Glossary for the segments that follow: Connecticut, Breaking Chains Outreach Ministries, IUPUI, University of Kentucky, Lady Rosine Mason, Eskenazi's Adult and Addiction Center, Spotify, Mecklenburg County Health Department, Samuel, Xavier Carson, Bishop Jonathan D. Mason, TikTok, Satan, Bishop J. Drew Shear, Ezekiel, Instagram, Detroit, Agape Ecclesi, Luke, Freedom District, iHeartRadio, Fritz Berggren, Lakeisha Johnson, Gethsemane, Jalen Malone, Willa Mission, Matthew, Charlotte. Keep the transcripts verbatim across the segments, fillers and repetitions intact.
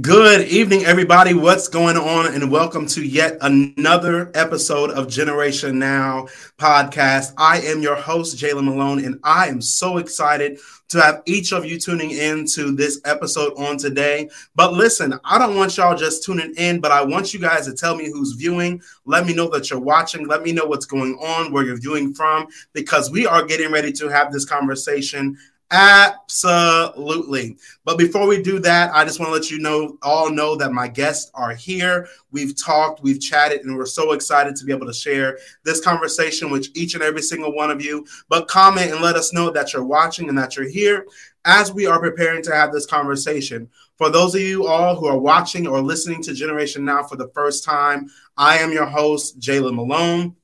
Good evening, everybody. What's going on? And welcome to yet another episode of Generation Now podcast. I am your host, Jalen Malone, and I am so excited to have each of you tuning in to this episode on today. But listen, I don't want y'all just tuning in, but I want you guys to tell me who's viewing. Let me know that you're watching. Let me know what's going on, where you're viewing from, because we are getting ready to have this conversation. Absolutely. But before we do that, I just want to let you know, all know that my guests are here. We've talked, we've chatted, and we're so excited to be able to share this conversation with each and every single one of you. But comment and let us know that you're watching and that you're here as we are preparing to have this conversation. For those of you all who are watching or listening to Generation Now for the first time, I am your host, Jalen Malone,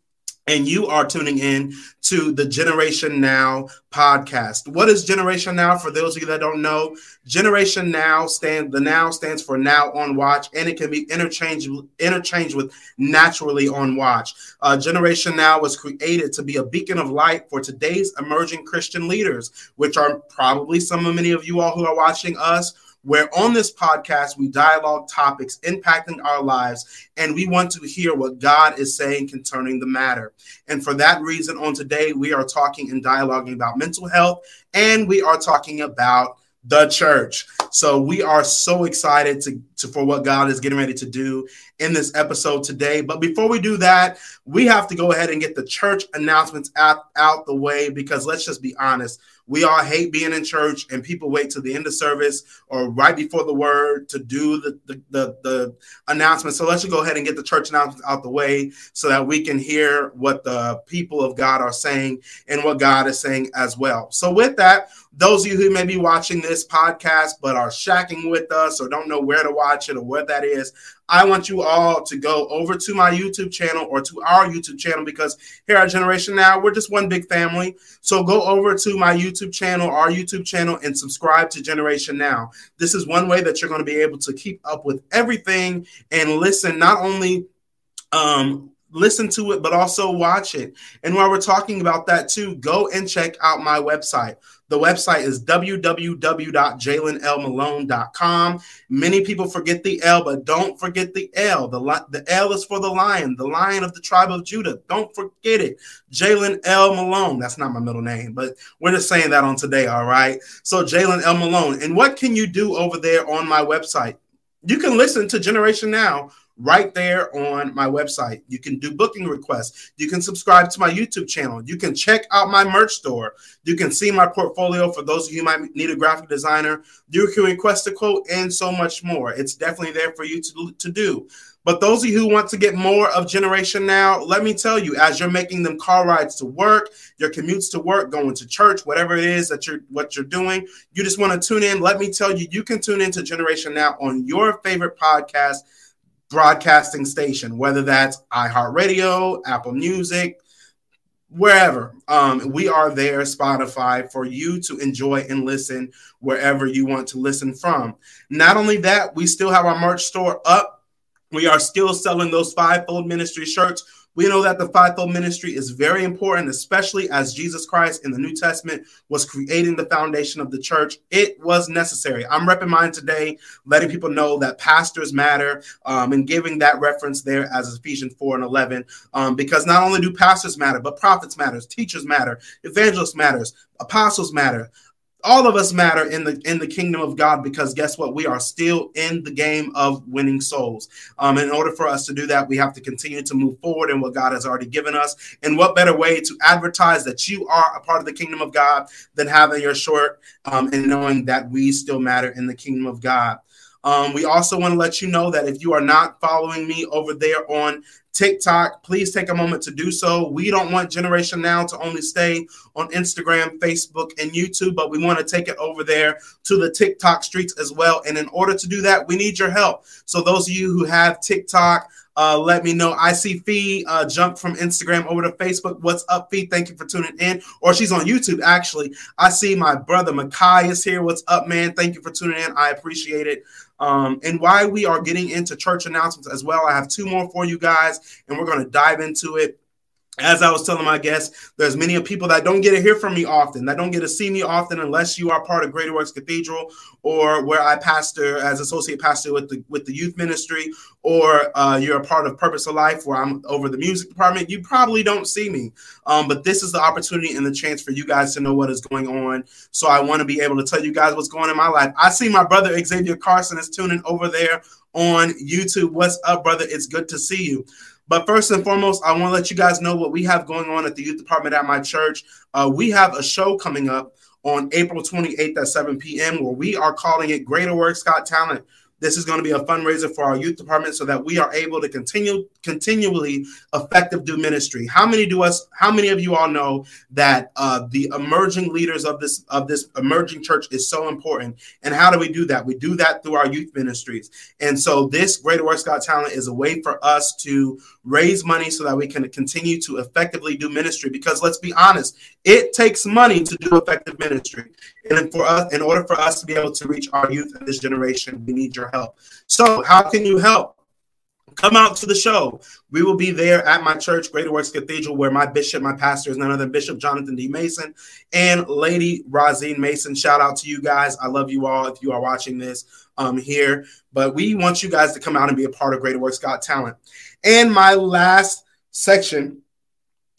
and you are tuning in to the Generation Now podcast. What is Generation Now? For those of you that don't know, Generation Now stands, the now stands for now on watch, and it can be interchanged, interchanged with naturally on watch. Uh, Generation Now was created to be a beacon of light for today's emerging Christian leaders, which are probably some of many of you all who are watching us, where on this podcast, we dialogue topics impacting our lives, and we want to hear what God is saying concerning the matter. And for that reason, on today, we are talking and dialoguing about mental health, and we are talking about the church. So we are so excited to, to for what God is getting ready to do in this episode today. But before we do that, we have to go ahead and get the church announcements out, out the way, because let's just be honest. We all hate being in church, and people wait till the end of service or right before the word to do the, the, the, the announcement. So let's just go ahead and get the church announcements out the way so that we can hear what the people of God are saying and what God is saying as well. So with that, those of you who may be watching this podcast but are shacking with us or don't know where to watch it or what that is, I want you all to go over to my YouTube channel or to our YouTube channel, because here at Generation Now, we're just one big family. So go over to my YouTube channel, our YouTube channel, and subscribe to Generation Now. This is one way that you're going to be able to keep up with everything and listen, not only um, listen to it, but also watch it. And while we're talking about that too, go and check out my website. The website is w w w dot jalen l malone dot com. Many people forget the L, but don't forget the L. The, the L is for the lion, the lion of the tribe of Judah. Don't forget it. Jalen L. Malone. That's not my middle name, but we're just saying that on today, all right? So Jalen L. Malone. And what can you do over there on my website? You can listen to Generation Now right there on my website. You can do booking requests. You can subscribe to my YouTube channel. You can check out my merch store. You can see my portfolio for those of you who might need a graphic designer. You can request a quote and so much more. It's definitely there for you to, to do. But those of you who want to get more of Generation Now, let me tell you, as you're making them car rides to work, your commutes to work, going to church, whatever it is that you're what you're doing, you just want to tune in. Let me tell you, you can tune into Generation Now on your favorite podcast broadcasting station, whether that's iHeartRadio, Apple Music, wherever. Um, we are there, Spotify, for you to enjoy and listen wherever you want to listen from. Not only that, we still have our merch store up. We are still selling those Fivefold Ministry shirts. We know that the fivefold ministry is very important, especially as Jesus Christ in the New Testament was creating the foundation of the church. It was necessary. I'm repping mine today, letting people know that pastors matter, um, and giving that reference there as Ephesians four and eleven, um, because not only do pastors matter, but prophets matter, teachers matter, evangelists matter, apostles matter. All of us matter in the in the kingdom of God, because guess what? We are still in the game of winning souls. Um, in order for us to do that, we have to continue to move forward in what God has already given us. And what better way to advertise that you are a part of the kingdom of God than having your shirt um, and knowing that we still matter in the kingdom of God. Um, we also want to let you know that if you are not following me over there on TikTok, please take a moment to do so. We don't want Generation Now to only stay on Instagram, Facebook, and YouTube, but we want to take it over there to the TikTok streets as well. And in order to do that, we need your help. So those of you who have TikTok, Uh, let me know. I see Fee uh, jump from Instagram over to Facebook. What's up, Fee? Thank you for tuning in. Or she's on YouTube, actually. I see my brother Makai is here. What's up, man? Thank you for tuning in. I appreciate it. Um, and while we are getting into church announcements as well, I have two more for you guys, and we're going to dive into it. As I was telling my guests, there's many people that don't get to hear from me often, that don't get to see me often, unless you are part of Greater Works Cathedral, or where I pastor as associate pastor with the with the youth ministry, or uh, you're a part of Purpose of Life, where I'm over the music department. You probably don't see me, um, but this is the opportunity and the chance for you guys to know what is going on. So I want to be able to tell you guys what's going on in my life. I see my brother Xavier Carson is tuning over there on YouTube. What's up, brother? It's good to see you. But first and foremost, I want to let you guys know what we have going on at the youth department at my church. Uh, we have a show coming up on April twenty-eighth at seven p.m. where we are calling it Greater Works Got Talent. This is going to be a fundraiser for our youth department so that we are able to continue continually effective do ministry. How many do us? How many of you all know that uh, the emerging leaders of this of this emerging church is so important? And how do we do that? We do that through our youth ministries. And so this Greater Works Got Talent is a way for us to raise money so that we can continue to effectively do ministry. Because let's be honest, it takes money to do effective ministry. And for us, in order for us to be able to reach our youth in this generation, we need your help. So how can you help? Come out to the show. We will be there at my church, Greater Works Cathedral, where my bishop, my pastor is none other than Bishop Jonathan D. Mason and Lady Rosine Mason. Shout out to you guys. I love you all if you are watching this um, here. But we want you guys to come out and be a part of Greater Works Got Talent. And my last section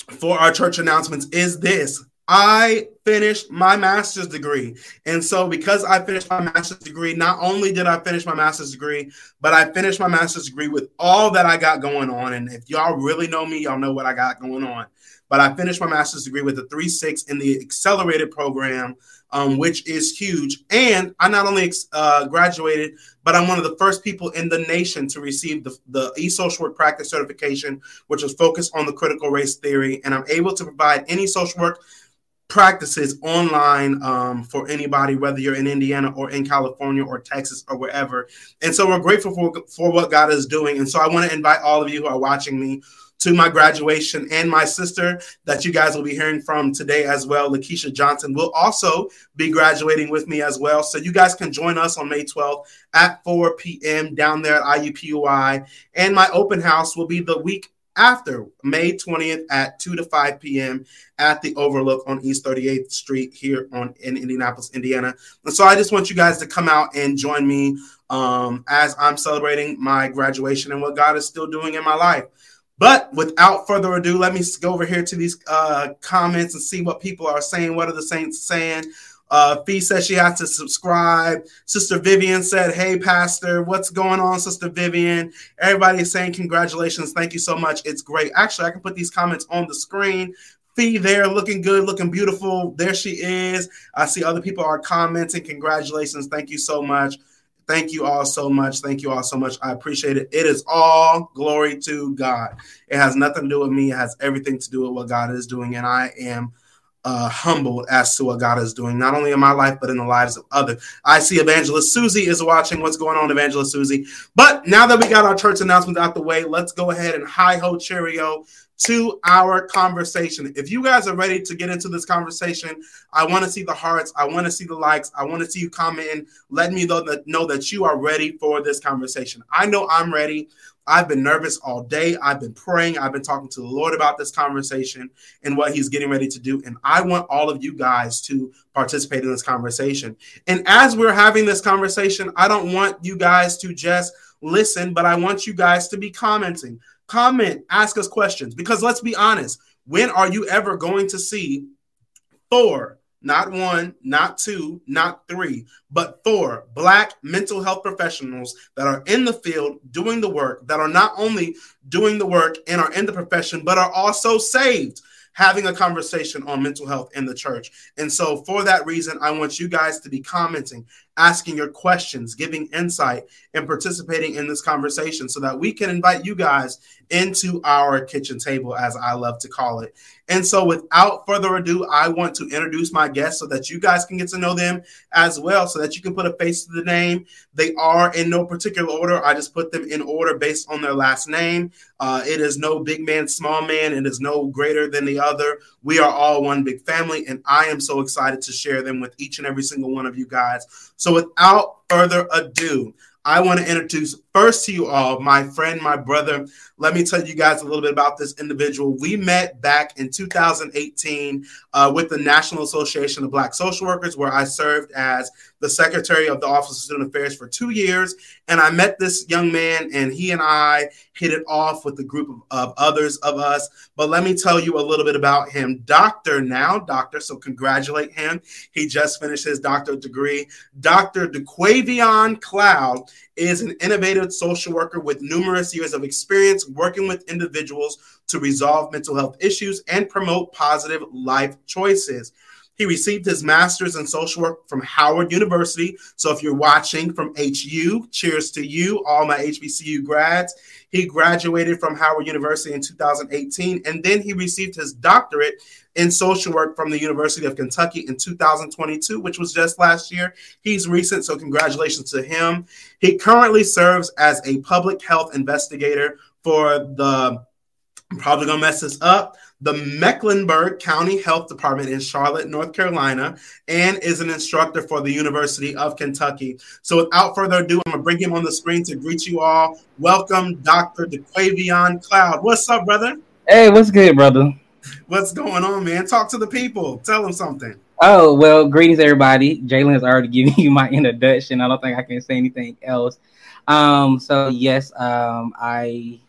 for our church announcements is this. I finished my master's degree. And so because I finished my master's degree, not only did I finish my master's degree, but I finished my master's degree with all that I got going on. And if y'all really know me, y'all know what I got going on. But I finished my master's degree with a three six in the accelerated program, um, which is huge. And I not only uh, graduated, but I'm one of the first people in the nation to receive the, the e-social work practice certification, which was focused on the critical race theory. And I'm able to provide any social work practices online um, for anybody, whether you're in Indiana or in California or Texas or wherever. And so we're grateful for, for what God is doing. And so I want to invite all of you who are watching me to my graduation, and my sister that you guys will be hearing from today as well, Lakeisha Johnson, will also be graduating with me as well. So you guys can join us on May twelfth at four p.m. down there at I U P U I. And my open house will be the week after May twentieth at two to five p.m. at the Overlook on East thirty-eighth Street here on in Indianapolis, Indiana. And so I just want you guys to come out and join me um, as I'm celebrating my graduation and what God is still doing in my life. But without further ado, let me go over here to these uh, comments and see what people are saying. What are the saints saying? Uh, Fee says she has to subscribe. Sister Vivian said, hey, Pastor, what's going on, Sister Vivian? Everybody is saying congratulations. Thank you so much. It's great. Actually, I can put these comments on the screen. Fee there looking good, looking beautiful. There she is. I see other people are commenting. Congratulations. Thank you so much. Thank you all so much. Thank you all so much. I appreciate it. It is all glory to God. It has nothing to do with me. It has everything to do with what God is doing, and I am Uh, humbled as to what God is doing, not only in my life, but in the lives of others. I see Evangelist Susie is watching. What's going on, Evangelist Susie? But now that we got our church announcements out the way, let's go ahead and hi-ho cheerio to our conversation. If you guys are ready to get into this conversation, I want to see the hearts. I want to see the likes. I want to see you commenting. Let me know that, know that you are ready for this conversation. I know I'm ready. I've been nervous all day. I've been praying. I've been talking to the Lord about this conversation and what he's getting ready to do. And I want all of you guys to participate in this conversation. And as we're having this conversation, I don't want you guys to just listen, but I want you guys to be commenting. Comment, ask us questions, because let's be honest. When are you ever going to see four, not one, not two, not three, but four Black mental health professionals that are in the field doing the work, that are not only doing the work and are in the profession, but are also saved, having a conversation on mental health in the church? And so for that reason, I want you guys to be commenting, asking your questions, giving insight, and participating in this conversation so that we can invite you guys into our kitchen table, as I love to call it. And so without further ado, I want to introduce my guests so that you guys can get to know them as well, so that you can put a face to the name. They are in no particular order. I just put them in order based on their last name. Uh, it is no big man, small man. It is no greater than the other. We are all one big family, and I am so excited to share them with each and every single one of you guys. So without further ado, I want to introduce first to you all my friend, my brother. Let me tell you guys a little bit about this individual. We met back in two thousand eighteen uh, with the National Association of Black Social Workers, where I served as the secretary of the Office of Student Affairs for two years. And I met this young man, and he and I hit it off with a group of, of others of us. But let me tell you a little bit about him. Doctor now, doctor, so congratulate him. He just finished his doctorate degree. Doctor DeQuavion Cloud is an innovative social worker with numerous years of experience working with individuals to resolve mental health issues and promote positive life choices. He received his master's in social work from Howard University. So if you're watching from H U, cheers to you, all my H B C U grads. He graduated from Howard University in two thousand eighteen, and then he received his doctorate in social work from the University of Kentucky in two thousand twenty-two, which was just last year. He's recent, so congratulations to him. He currently serves as a public health investigator for the, I'm probably going to mess this up, the Mecklenburg County Health Department in Charlotte, North Carolina, and is an instructor for the University of Kentucky. So without further ado, I'm going to bring him on the screen to greet you all. Welcome, Doctor DeQuavion Cloud. What's up, brother? Hey, what's good, brother? What's going on, man? Talk to the people. Tell them something. Oh, well, greetings, everybody. Jalen's already giving you my introduction. I don't think I can say anything else. Um, so, yes, um, I...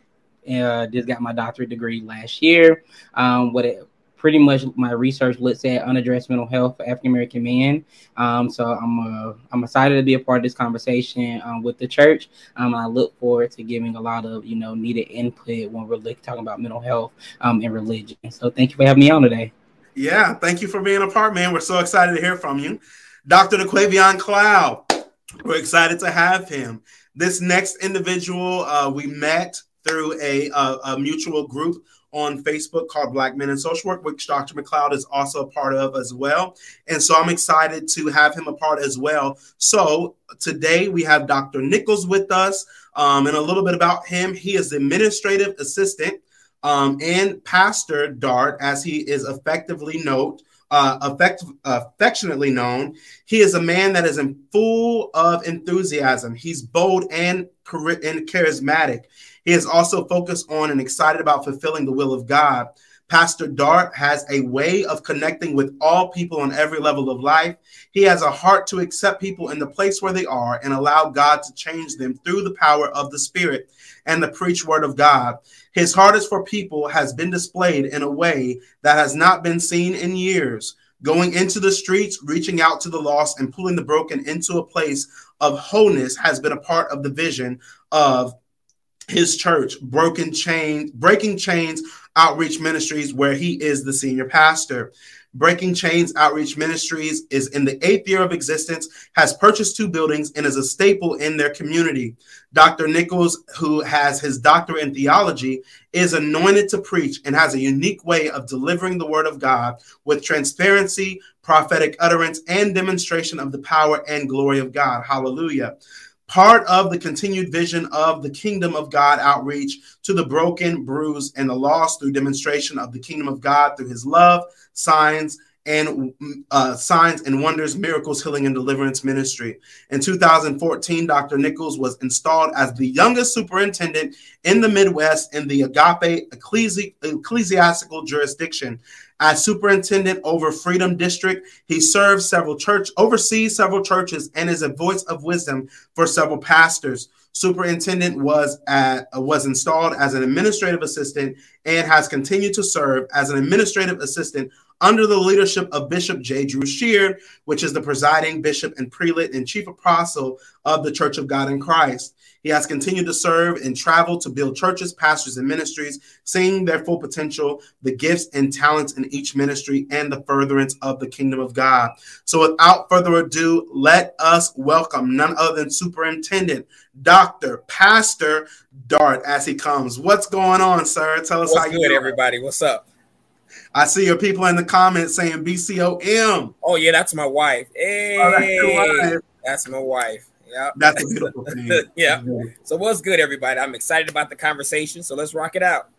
Uh, just got my doctorate degree last year. Um, what it pretty much my research looks at unaddressed mental health for African American men. Um, so I'm uh, I'm excited to be a part of this conversation um, with the church. Um, I look forward to giving a lot of you know needed input when we're like, talking about mental health um, and religion. So thank you for having me on today. Yeah, thank you for being a part, man. We're so excited to hear from you, Doctor DeQuavion Cloud. We're excited to have him. This next individual uh, we met through a, a, a mutual group on Facebook called Black Men in Social Work, which Doctor McCloud is also a part of as well. And so I'm excited to have him a part as well. So today we have Doctor Nichols with us um, and a little bit about him. He is the administrative assistant um, and Pastor Dart, as he is effectively known. Uh, affect, affectionately known. He is a man that is in full of enthusiasm. He's bold and, and charismatic. He is also focused on and excited about fulfilling the will of God. Pastor Dart has a way of connecting with all people on every level of life. He has a heart to accept people in the place where they are and allow God to change them through the power of the Spirit and the preached word of God. His heart is for people has been displayed in a way that has not been seen in years, going into the streets, reaching out to the lost, and pulling the broken into a place of wholeness has been a part of the vision of his church, Broken Chains, Breaking Chains Outreach Ministries, where he is the senior pastor. Breaking Chains Outreach Ministries is in the eighth year of existence, has purchased two buildings, and is a staple in their community. Doctor Nichols, who has his doctorate in theology, is anointed to preach and has a unique way of delivering the word of God with transparency, prophetic utterance, and demonstration of the power and glory of God. Hallelujah. Part of the continued vision of the Kingdom of God outreach to the broken, bruised, and the lost through demonstration of the Kingdom of God through his love, signs, and uh, signs and wonders, miracles, healing, and deliverance ministry. In two thousand fourteen, Doctor Nichols was installed as the youngest superintendent in the Midwest in the Agape Ecclesi- ecclesiastical jurisdiction. As superintendent over Freedom District, he serves several churches, oversees several churches, and is a voice of wisdom for several pastors. Superintendent was at, was installed as an administrative assistant and has continued to serve as an administrative assistant under the leadership of Bishop J. Drew Shear, which is the presiding bishop and prelate and chief apostle of the Church of God in Christ. He has continued to serve and travel to build churches, pastors, and ministries, seeing their full potential, the gifts and talents in each ministry, and the furtherance of the Kingdom of God. So without further ado, let us welcome none other than Superintendent Doctor Pastor Dart as he comes. What's going on, sir? Tell us What's how you doing, everybody. What's up? I see your people in the comments saying B C O M. Oh, yeah, that's my wife. Hey, oh, that's your wife. That's my wife. Yeah, that's a beautiful thing. Yeah. So what's good, everybody? I'm excited about the conversation. So let's rock it out.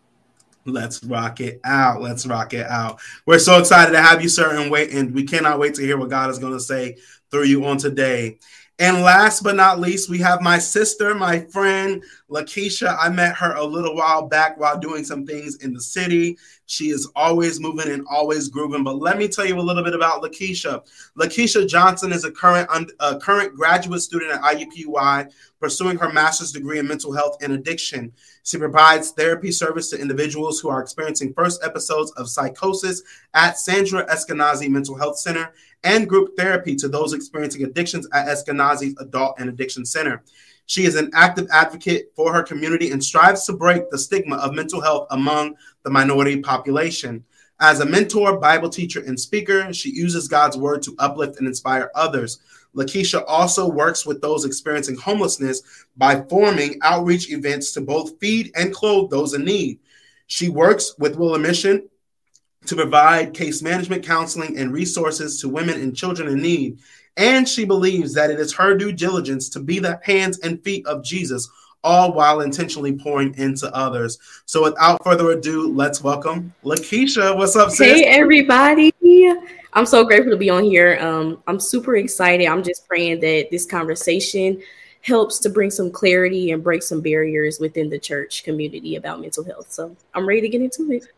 Let's rock it out. Let's rock it out. We're so excited to have you, sir, and wait, and we cannot wait to hear what God is going to say through you on today. And last but not least, we have my sister, my friend, Lakeisha. I met her a little while back while doing some things in the city. She is always moving and always grooving. But let me tell you a little bit about Lakeisha. Lakeisha Johnson is a current, a current graduate student at I U P U I, pursuing her master's degree in mental health and addiction. She provides therapy service to individuals who are experiencing first episodes of psychosis at Sandra Eskenazi Mental Health Center and group therapy to those experiencing addictions at Eskenazi's Adult and Addiction Center. She is an active advocate for her community and strives to break the stigma of mental health among the minority population. As a mentor, Bible teacher, and speaker, she uses God's word to uplift and inspire others. Lakeisha also works with those experiencing homelessness by forming outreach events to both feed and clothe those in need. She works with Willa Mission to provide case management, counseling, and resources to women and children in need. And she believes that it is her due diligence to be the hands and feet of Jesus, all while intentionally pouring into others. So without further ado, let's welcome Lakeisha. What's up, sis? Hey, everybody. I'm so grateful to be on here. Um, I'm super excited. I'm just praying that this conversation helps to bring some clarity and break some barriers within the church community about mental health. So I'm ready to get into it.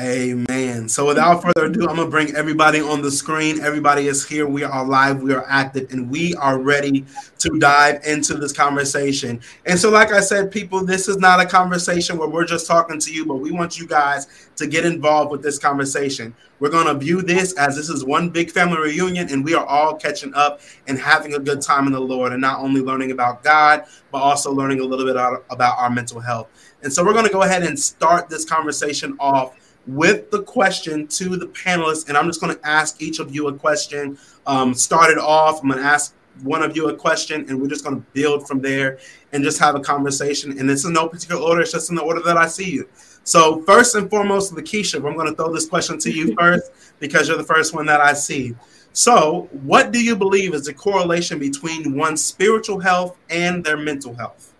Amen. So without further ado, I'm going to bring everybody on the screen. Everybody is here. We are live. We are active, and we are ready to dive into this conversation. And so, like I said, people, this is not a conversation where we're just talking to you, but we want you guys to get involved with this conversation. We're going to view this as this is one big family reunion, and we are all catching up and having a good time in the Lord, and not only learning about God, but also learning a little bit about our mental health. And so we're going to go ahead and start this conversation off with the question to the panelists, and I'm just going to ask each of you a question. Um, start it off. I'm going to ask one of you a question, and we're just going to build from there and just have a conversation. And it's in no particular order. It's just in the order that I see you. So first and foremost, Lakeisha, I'm going to throw this question to you first because you're the first one that I see. So what do you believe is the correlation between one's spiritual health and their mental health?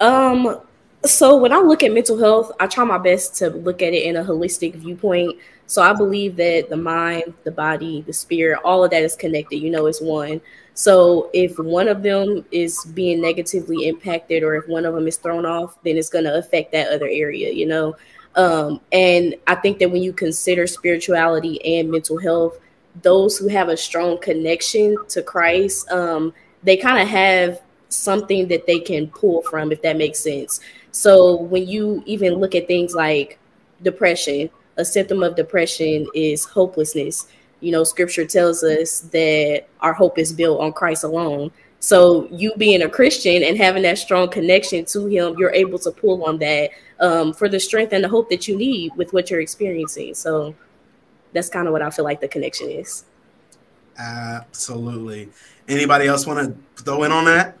Um. So when I look at mental health, I try my best to look at it in a holistic viewpoint. So I believe that the mind, the body, the spirit, all of that is connected. You know, it's one. So if one of them is being negatively impacted, or if one of them is thrown off, then it's going to affect that other area, you know. Um, and I think that when you consider spirituality and mental health, those who have a strong connection to Christ, um, they kind of have something that they can pull from, if that makes sense. So when you even look at things like depression, a symptom of depression is hopelessness. You know, scripture tells us that our hope is built on Christ alone. So you being a Christian and having that strong connection to him, you're able to pull on that um, for the strength and the hope that you need with what you're experiencing. So that's kind of what I feel like the connection is. Absolutely. Anybody else want to throw in on that?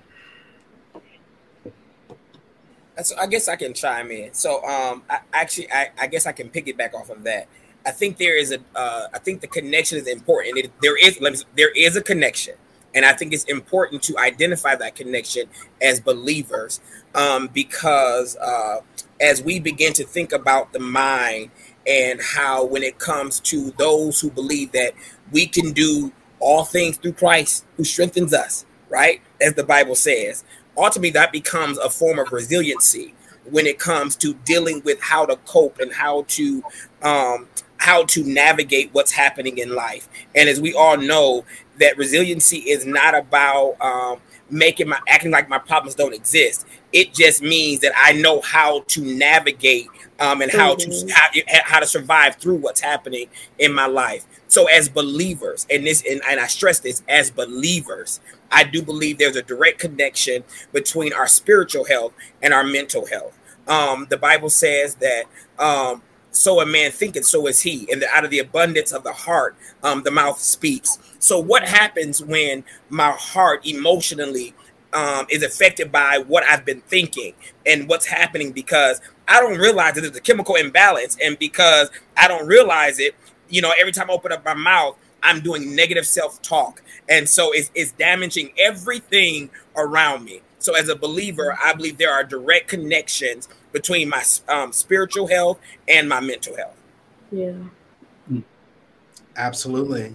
So I guess I can chime in. So um, I, actually, I, I guess I can piggyback off of that. I think there is a, uh, I think the connection is important. It, there is, let me, there is a connection. And I think it's important to identify that connection as believers, um, because uh, as we begin to think about the mind and how, when it comes to those who believe that we can do all things through Christ who strengthens us, right? As the Bible says. Ultimately, that becomes a form of resiliency when it comes to dealing with how to cope and how to um, how to navigate what's happening in life. And as we all know, that resiliency is not about um, making my acting like my problems don't exist. It just means that I know how to navigate um, and how mm-hmm. to how, how to survive through what's happening in my life. So as believers, and this and, and I stress this, as believers, I do believe there's a direct connection between our spiritual health and our mental health. Um, the Bible says that um, so a man thinketh, so is he. And out of the abundance of the heart, um, the mouth speaks. So what happens when my heart emotionally um, is affected by what I've been thinking and what's happening? Because I don't realize that there's a chemical imbalance. And because I don't realize it, you know, every time I open up my mouth, I'm doing negative self-talk. And so it's, it's damaging everything around me. So as a believer, I believe there are direct connections between my um, spiritual health and my mental health. Yeah. Absolutely.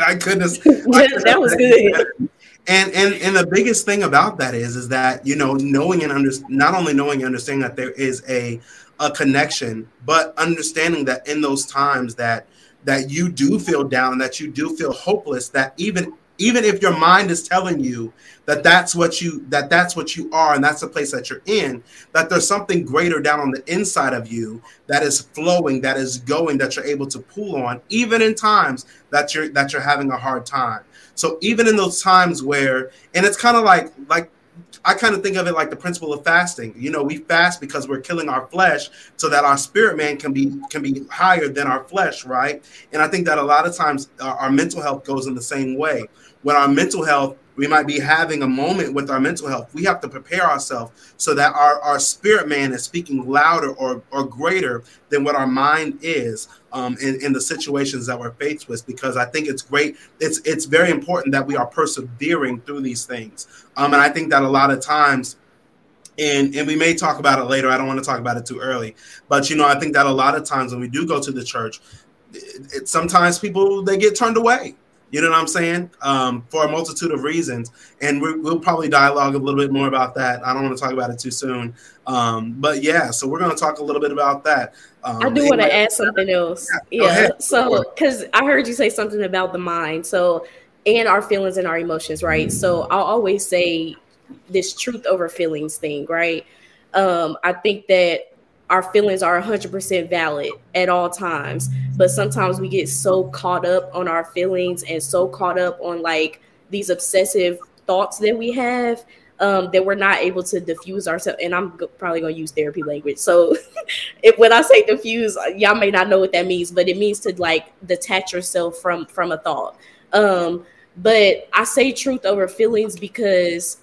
I couldn't. I couldn't that was good. And, and and the biggest thing about that is, is that, you know, knowing and under, not only knowing and understanding that there is a a connection, but understanding that in those times that that you do feel down, that you do feel hopeless, that even even if your mind is telling you that that's what you that that's what you are and that's the place that you're in, that there's something greater down on the inside of you that is flowing, that is going, that you're able to pull on, even in times that you're that you're having a hard time. So even in those times where, and it's kind of like, like I kind of think of it like the principle of fasting. You know, we fast because we're killing our flesh so that our spirit man can be can be higher than our flesh, right? And I think that a lot of times our, our mental health goes in the same way. When our mental health, we might be having a moment with our mental health. We have to prepare ourselves so that our, our spirit man is speaking louder or, or greater than what our mind is um, in, in the situations that we're faced with, because I think it's great. It's it's very important that we are persevering through these things. Um, and I think that a lot of times, And, and we may talk about it later. I don't want to talk about it too early. But, you know, I think that a lot of times when we do go to the church, it, it, sometimes people, they get turned away. You know what I'm saying? Um, for a multitude of reasons. And we, we'll probably dialogue a little bit more about that. I don't want to talk about it too soon. Um, but, yeah, so we're going to talk a little bit about that. Um, I do want to add something else. Yeah. yeah. So because I heard you say something about the mind. So and our feelings and our emotions. Right. Mm-hmm. So I'll always say this truth over feelings thing. Right. Um, I think that our feelings are one hundred percent valid at all times, but sometimes we get so caught up on our feelings and so caught up on like these obsessive thoughts that we have um, that we're not able to diffuse ourselves. And I'm g- probably going to use therapy language. So if, when I say diffuse, y'all may not know what that means, but it means to like detach yourself from, from a thought. Um, but I say truth over feelings because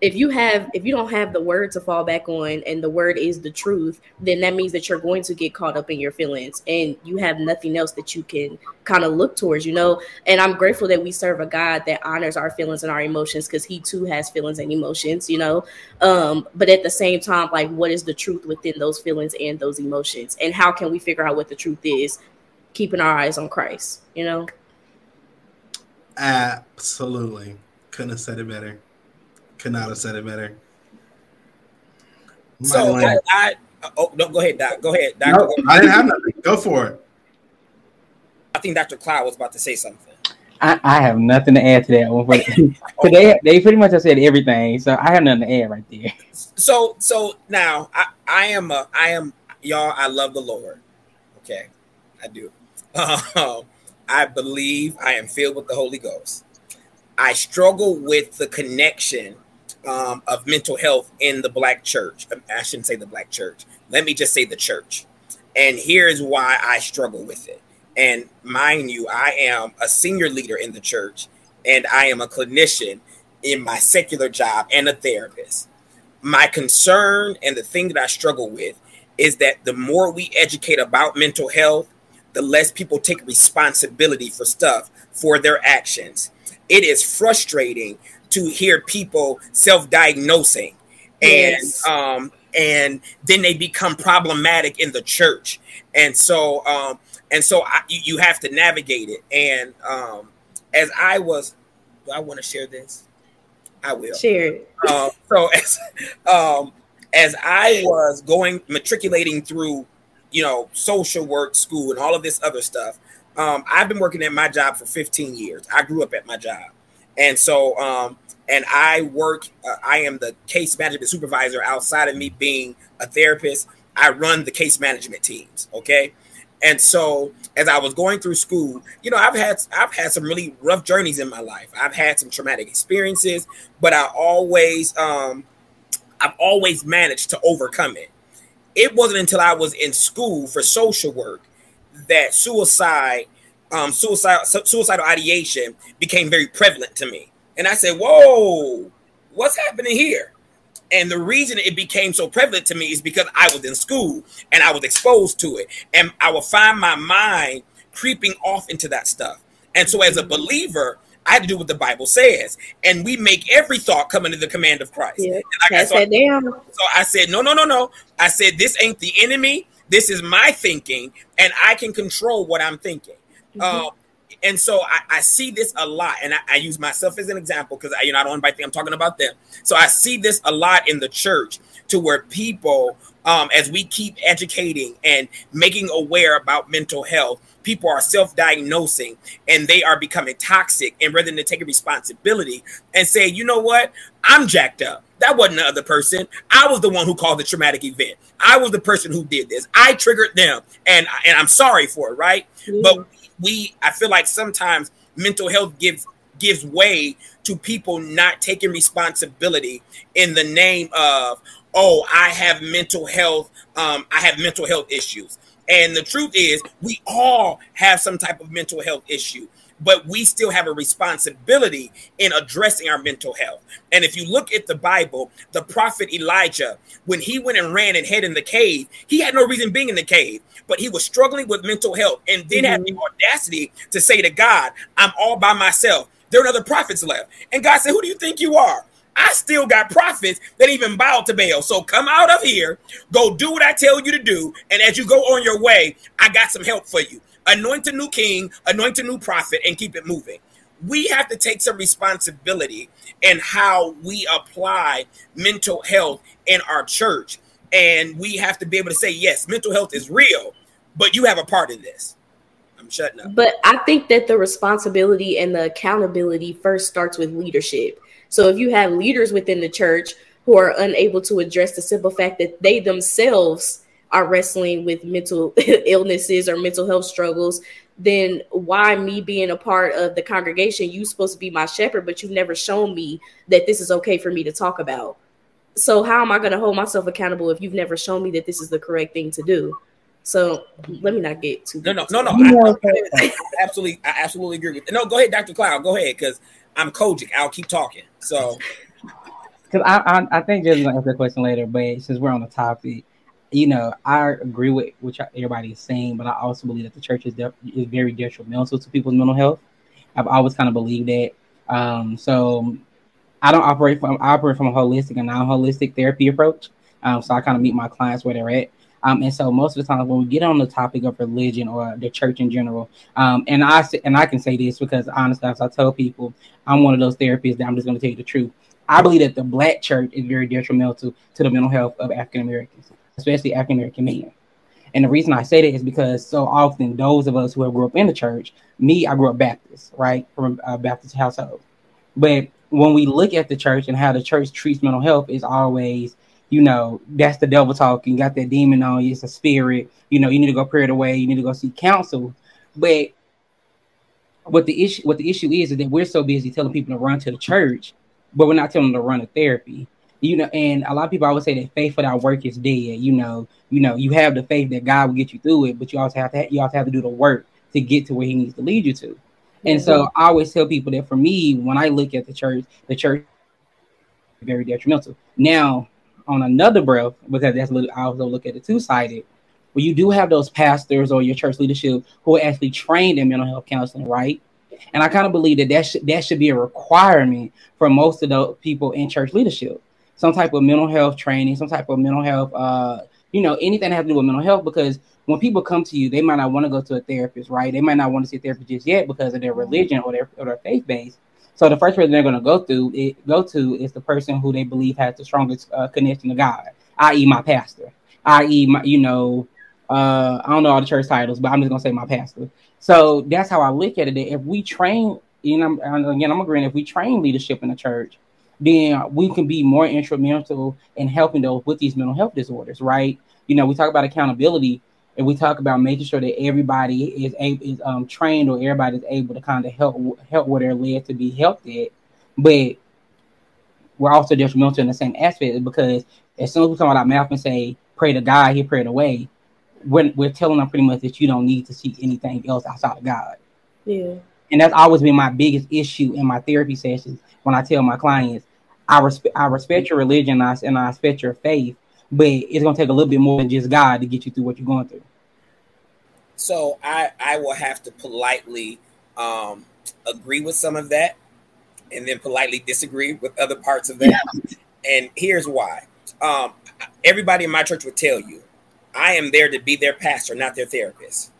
If you have, if you don't have the word to fall back on and the word is the truth, then that means that you're going to get caught up in your feelings and you have nothing else that you can kind of look towards, you know. And I'm grateful that we serve a God that honors our feelings and our emotions, because he too has feelings and emotions, you know. Um, but at the same time, like, what is the truth within those feelings and those emotions? And how can we figure out what the truth is? Keeping our eyes on Christ, you know. Absolutely. Couldn't have said it better. Could not have said it better. My so I, I oh no, go ahead, Doc. Go ahead, Doc. No, I didn't have nothing. Go for it. I think Doctor Cloud was about to say something. I, I have nothing to add to that one. So they they pretty much have said everything. So I have nothing to add right there. So so now I, I am a, I am y'all. I love the Lord. Okay, I do. Um, I believe I am filled with the Holy Ghost. I struggle with the connection Um, of mental health in the black church. I shouldn't say the black church. Let me just say the church. And here's why I struggle with it. And mind you, I am a senior leader in the church, and I am a clinician in my secular job and a therapist. My concern and the thing that I struggle with is that the more we educate about mental health, the less people take responsibility for stuff, for their actions. It is frustrating to hear people self-diagnosing and yes. um, and then they become problematic in the church. And so um, and so I, you have to navigate it. And um, as I was, do I want to share this? I will. Share it. Um, so as, um, as I was going, matriculating through, you know, social work, school and all of this other stuff, um, I've been working at my job for fifteen years. I grew up at my job. And so, um, and I work, uh, I am the case management supervisor outside of me being a therapist. I run the case management teams. Okay. And so as I was going through school, you know, I've had, I've had some really rough journeys in my life. I've had some traumatic experiences, but I always, um, I've always managed to overcome it. It wasn't until I was in school for social work that suicide Um, suicide, su- suicidal ideation became very prevalent to me. And I said, whoa, what's happening here? And the reason it became so prevalent to me is because I was in school and I was exposed to it. And I would find my mind creeping off into that stuff. And so as a believer, I had to do what the Bible says. And we make every thought come into the command of Christ. Yeah, like I said, damn. So I said, no, no, no, no. I said, this ain't the enemy. This is my thinking. And I can control what I'm thinking. Mm-hmm. Um, And so I, I see this a lot, and I, I use myself as an example because I, you know, I don't invite them. I'm talking about them. So I see this a lot in the church, to where people, um, as we keep educating and making aware about mental health, people are self-diagnosing and they are becoming toxic. And rather than taking responsibility and say, you know what, I'm jacked up. That wasn't the other person. I was the one who called the traumatic event. I was the person who did this. I triggered them, and and I'm sorry for it. Right. Mm. But we, I feel like sometimes mental health gives gives way to people not taking responsibility in the name of, oh, I have mental health. Um, I have mental health issues. And the truth is, we all have some type of mental health issue, but we still have a responsibility in addressing our mental health. And if you look at the Bible, the prophet Elijah, when he went and ran and hid in the cave, he had no reason being in the cave, but he was struggling with mental health and then mm-hmm. had the audacity to say to God, I'm all by myself. There are other prophets left. And God said, who do you think you are? I still got prophets that even bow to Baal. So come out of here, go do what I tell you to do. And as you go on your way, I got some help for you. Anoint a new king, anoint a new prophet, and keep it moving. We have to take some responsibility in how we apply mental health in our church. And we have to be able to say, yes, mental health is real, but you have a part in this. I'm shutting up. But I think that the responsibility and the accountability first starts with leadership. So if you have leaders within the church who are unable to address the simple fact that they themselves are wrestling with mental illnesses or mental health struggles, then why me being a part of the congregation? You're supposed to be my shepherd, but you've never shown me that this is okay for me to talk about. So how am I going to hold myself accountable if you've never shown me that this is the correct thing to do? So let me not get too. No, no, no, no. I, I, I absolutely, I absolutely agree with. No, go ahead, Doctor Cloud. Go ahead, because I'm Kojic. I'll keep talking. So, because I, I, I think Jen's gonna answer the question later. But since we're on the topic, you know, I agree with what everybody is saying, but I also believe that the church is def- is very detrimental to people's mental health. I've always kind of believed that. Um, so I don't operate from I operate from a holistic and non-holistic therapy approach. Um, so I kind of meet my clients where they're at. Um, and so most of the time when we get on the topic of religion or the church in general, um, and I and I can say this because honestly, as I tell people, I'm one of those therapists that I'm just going to tell you the truth. I believe that the black church is very detrimental to, to the mental health of African-Americans, especially African-American men. And the reason I say that is because so often those of us who have grew up in the church, me, I grew up Baptist, right, from a Baptist household. But when we look at the church and how the church treats mental health, is always, you know, that's the devil talking, got that demon on you, it's a spirit, you know, you need to go pray it away, you need to go seek counsel. But what the issue what the issue is is that we're so busy telling people to run to the church, but we're not telling them to run to therapy. You know, and a lot of people always say that faith without work is dead. You know, you know, you have the faith that God will get you through it, but you also have to you also have to do the work to get to where he needs to lead you to. Mm-hmm. And so I always tell people that for me, when I look at the church, the church is very detrimental. Now on another breath, because that's a little, I also look at it two-sided, where you do have those pastors or your church leadership who are actually trained in mental health counseling, right? And I kind of believe that that, sh- that should be a requirement for most of the people in church leadership. Some type of mental health training, some type of mental health, uh, you know, anything that has to do with mental health, because when people come to you, they might not want to go to a therapist, right? They might not want to see a therapist just yet because of their religion or their, or their faith base. So the first person they're going to go through, it, go to is the person who they believe has the strongest uh, connection to God, that is my pastor, that is my, you know, uh, I don't know all the church titles, but I'm just going to say my pastor. So that's how I look at it. If we train, you know, again, I'm agreeing, if we train leadership in the church, then we can be more instrumental in helping those with these mental health disorders, right? You know, we talk about accountability, and we talk about making sure that everybody is able, is um, trained, or everybody is able to kind of help help where they're led to be helped at. But we're also detrimental in the same aspect, because as soon as we come out our mouth and say, pray to God, he prayed away, we're, we're telling them pretty much that you don't need to seek anything else outside of God. Yeah. And that's always been my biggest issue in my therapy sessions when I tell my clients, I, respe- I respect your religion and I, and I respect your faith, but it's going to take a little bit more than just God to get you through what you're going through. So I, I will have to politely um, agree with some of that and then politely disagree with other parts of that. Yeah. And here's why. Um, everybody in my church would tell you, I am there to be their pastor, not their therapist.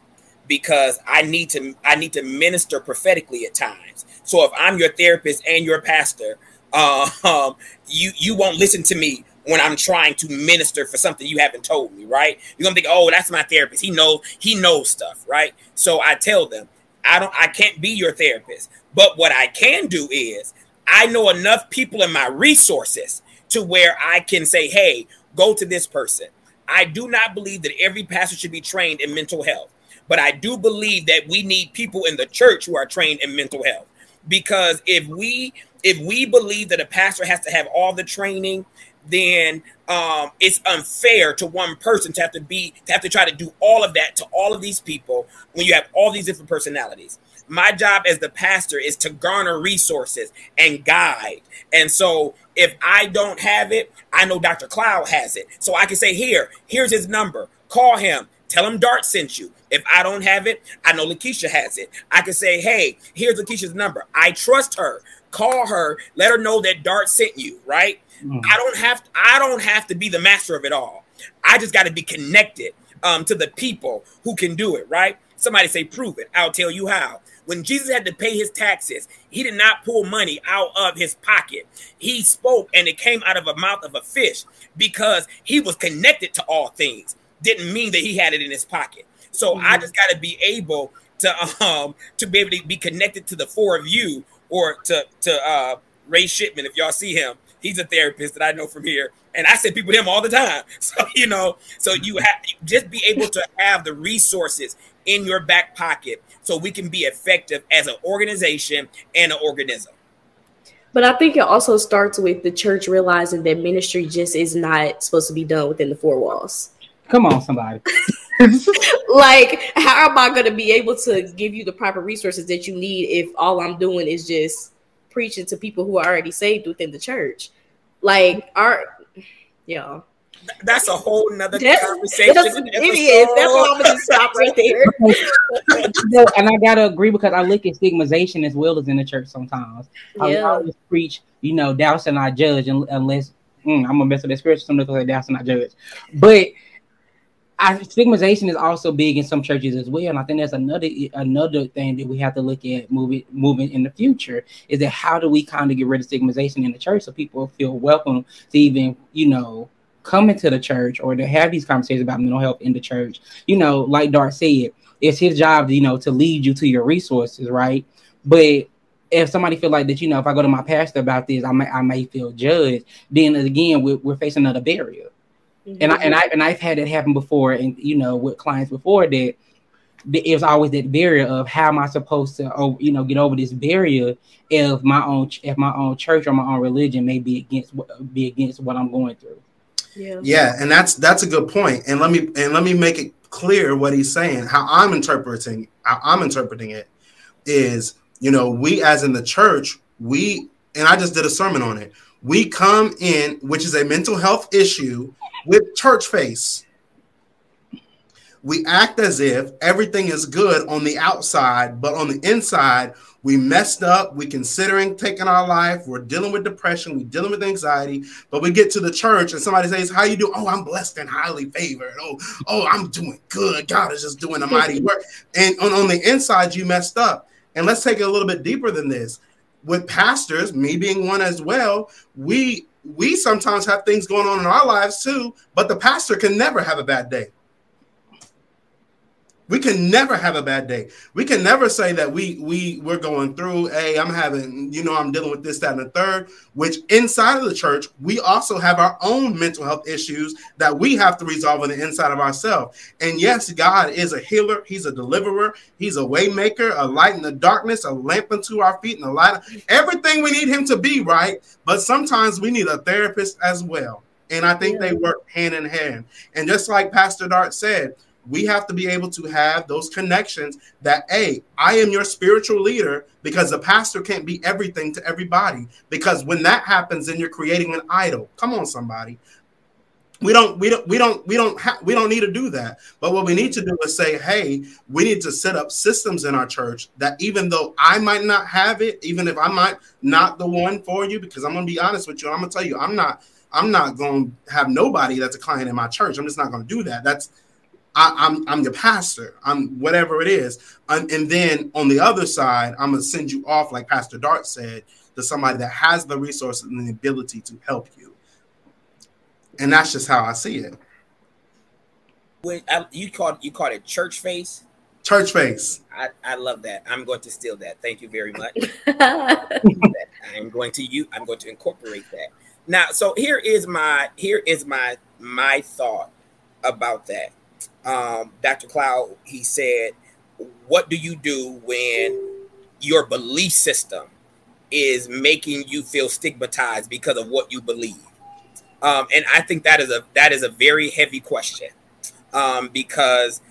because I need to I need to minister prophetically at times. So if I'm your therapist and your pastor, uh, um, you you won't listen to me when I'm trying to minister for something you haven't told me, right? You're gonna think, oh, that's my therapist. He knows he knows stuff, right? So I tell them, I don't I can't be your therapist. But what I can do is I know enough people in my resources to where I can say, hey, go to this person. I do not believe that every pastor should be trained in mental health, but I do believe that we need people in the church who are trained in mental health. Because if we if we believe that a pastor has to have all the training, then um, it's unfair to one person to have to be to have to try to do all of that to all of these people when you have all these different personalities. My job as the pastor is to garner resources and guide. And so if I don't have it, I know Doctor Cloud has it. So I can say, here, here's his number. Call him. Tell him Dart sent you. If I don't have it, I know Lakeisha has it. I can say, hey, here's Lakeisha's number. I trust her. Call her. Let her know that Dart sent you. Right. Mm-hmm. I don't have to, I don't have to be the master of it all. I just got to be connected um, to the people who can do it. Right. Somebody say, prove it. I'll tell you how. When Jesus had to pay his taxes, he did not pull money out of his pocket. He spoke and it came out of the mouth of a fish because he was connected to all things. Didn't mean that he had it in his pocket. So mm-hmm. I just got to be able to um to be able to be connected to the four of you or to, to uh, Ray Shipman. If y'all see him, he's a therapist that I know from here. And I sit people to him all the time. So, you know, so you have just be able to have the resources in your back pocket so we can be effective as an organization and an organism. But I think it also starts with the church realizing that ministry just is not supposed to be done within the four walls. Come on, somebody. Like, how am I going to be able to give you the proper resources that you need if all I'm doing is just preaching to people who are already saved within the church? Like, our, yeah. That's a whole nother that's, conversation. That's, it is. That's why I'm going to stop right there. And I got to agree because I look at stigmatization as well as in the church sometimes. Yeah. I always preach, you know, thou shalt not judge unless, mm, I'm going to mess with that scripture. Sometimes I say thou shalt not judge. But I, stigmatization is also big in some churches as well, and I think that's another another thing that we have to look at moving moving in the future is that how do we kind of get rid of stigmatization in the church so people feel welcome to even, you know, come into the church or to have these conversations about mental health in the church. You know, like Dart said, it's his job, you know, to lead you to your resources, right? But if somebody feel like that, you know, if I go to my pastor about this, I may I may feel judged. Then again, we're, we're facing another barrier. Mm-hmm. And I and I and I've had it happen before, and you know, with clients before that, it was always that barrier of how am I supposed to, oh, you know, get over this barrier if my own if my own church or my own religion may be against be against what I'm going through. Yeah, yeah, and that's that's a good point. And let me and let me make it clear what he's saying. How I'm interpreting how I'm interpreting it is, you know, we as in the church, we and I just did a sermon on it. We come in, which is a mental health issue, with church face. We act as if everything is good on the outside, but on the inside, we messed up. We considering taking our life. We're dealing with depression. We're dealing with anxiety. But we get to the church and somebody says, how you doing? Oh, I'm blessed and highly favored. Oh, oh, I'm doing good. God is just doing a mighty work. And on, on the inside, you messed up. And let's take it a little bit deeper than this. With pastors, me being one as well, we we sometimes have things going on in our lives too, but the pastor can never have a bad day. We can never have a bad day. We can never say that we, we, we're going through, hey, I'm having, you know, I'm dealing with this, that, and the third, which inside of the church, we also have our own mental health issues that we have to resolve on the inside of ourselves. And yes, God is a healer. He's a deliverer. He's a way maker, a light in the darkness, a lamp unto our feet, and a light. Everything we need him to be, right? But sometimes we need a therapist as well. And I think yeah. they work hand in hand. And just like Pastor Dart said, we have to be able to have those connections that, hey, I am your spiritual leader because the pastor can't be everything to everybody. Because when that happens, then you're creating an idol. Come on, somebody. We don't, we don't, we don't, we don't, ha- we don't need to do that. But what we need to do is say, hey, we need to set up systems in our church that even though I might not have it, even if I might not the one for you, because I'm going to be honest with you, I'm going to tell you, I'm not, I'm not going to have nobody that's a client in my church. I'm just not going to do that. That's, I, I'm I'm your pastor. I'm whatever it is. And, and then on the other side, I'm going to send you off, like Pastor Dart said, to somebody that has the resources and the ability to help you. And that's just how I see it. When, I, you called you called it church face. Church face. I, I love that. I'm going to steal that. Thank you very much. I'm going to you. I'm going to incorporate that. Now, so here is my here is my my thought about that. Um, Doctor Cloud, he said, what do you do when your belief system is making you feel stigmatized because of what you believe? Um, and I think that is a that is a very heavy question, um, because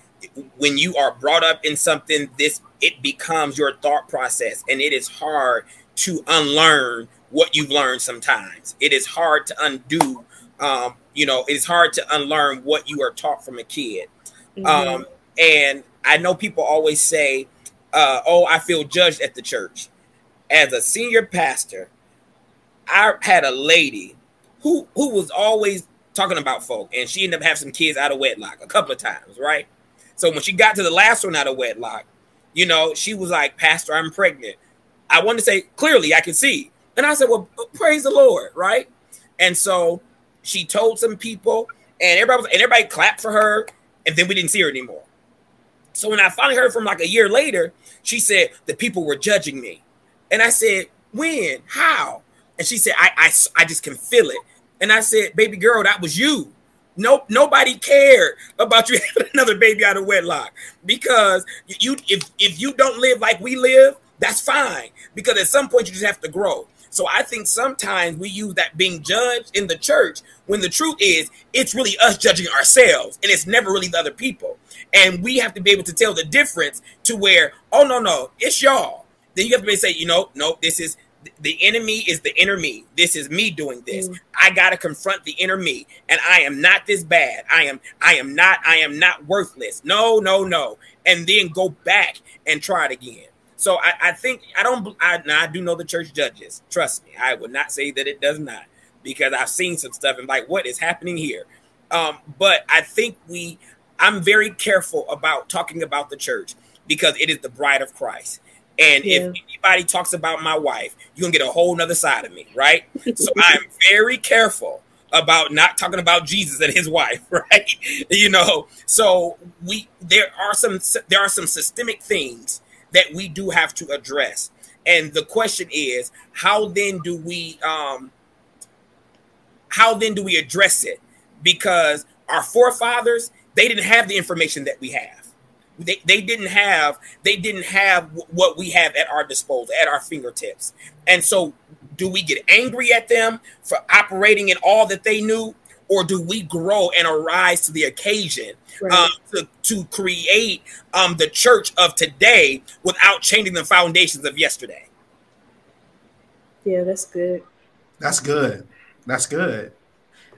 when you are brought up in something, this it becomes your thought process, and it is hard to unlearn what you've learned sometimes. It is hard to undo, um, you know, it's hard to unlearn what you are taught from a kid. Mm-hmm. Um, and I know people always say, uh, oh, I feel judged at the church. As a senior pastor, I had a lady who, who was always talking about folk, and she ended up having some kids out of wedlock a couple of times, right? So when she got to the last one out of wedlock, you know, she was like, Pastor, I'm pregnant. I wanted to say, clearly I can see. And I said, well, praise the Lord, right? And so she told some people, and everybody was, and everybody clapped for her, and then we didn't see her anymore. So when I finally heard from like a year later, she said, the people were judging me. And I said, when? How? And she said, I, I, I just can feel it. And I said, baby girl, that was you. Nope, nobody cared about you having another baby out of wedlock, because you if if you don't live like we live, that's fine, because at some point you just have to grow. So I think sometimes we use that being judged in the church when the truth is it's really us judging ourselves, and it's never really the other people. And we have to be able to tell the difference to where, oh, no, no, it's y'all. Then you have to be able to say, you know, no, this is the enemy is the inner me. This is me doing this. Mm. I got to confront the inner me. And I am not this bad. I am I am not I am not worthless. No, no, no. And then go back and try it again. So I, I think I don't I, I do know the church judges. Trust me. I would not say that it does not, because I've seen some stuff and like, what is happening here? Um, but I think we I'm very careful about talking about the church, because it is the bride of Christ. And yeah. if anybody talks about my wife, you're going to get a whole nother side of me, right? So I'm very careful about not talking about Jesus and his wife, right? You know, so we there are some there are some systemic things that we do have to address. And the question is, how then do we um, how then do we address it? Because our forefathers, they didn't have the information that we have. They, they didn't have they didn't have what we have at our disposal, at our fingertips. And so do we get angry at them for operating in all that they knew? Or do we grow and arise to the occasion, right, um, to, to create um, the church of today without changing the foundations of yesterday? Yeah, that's good. That's good. That's good.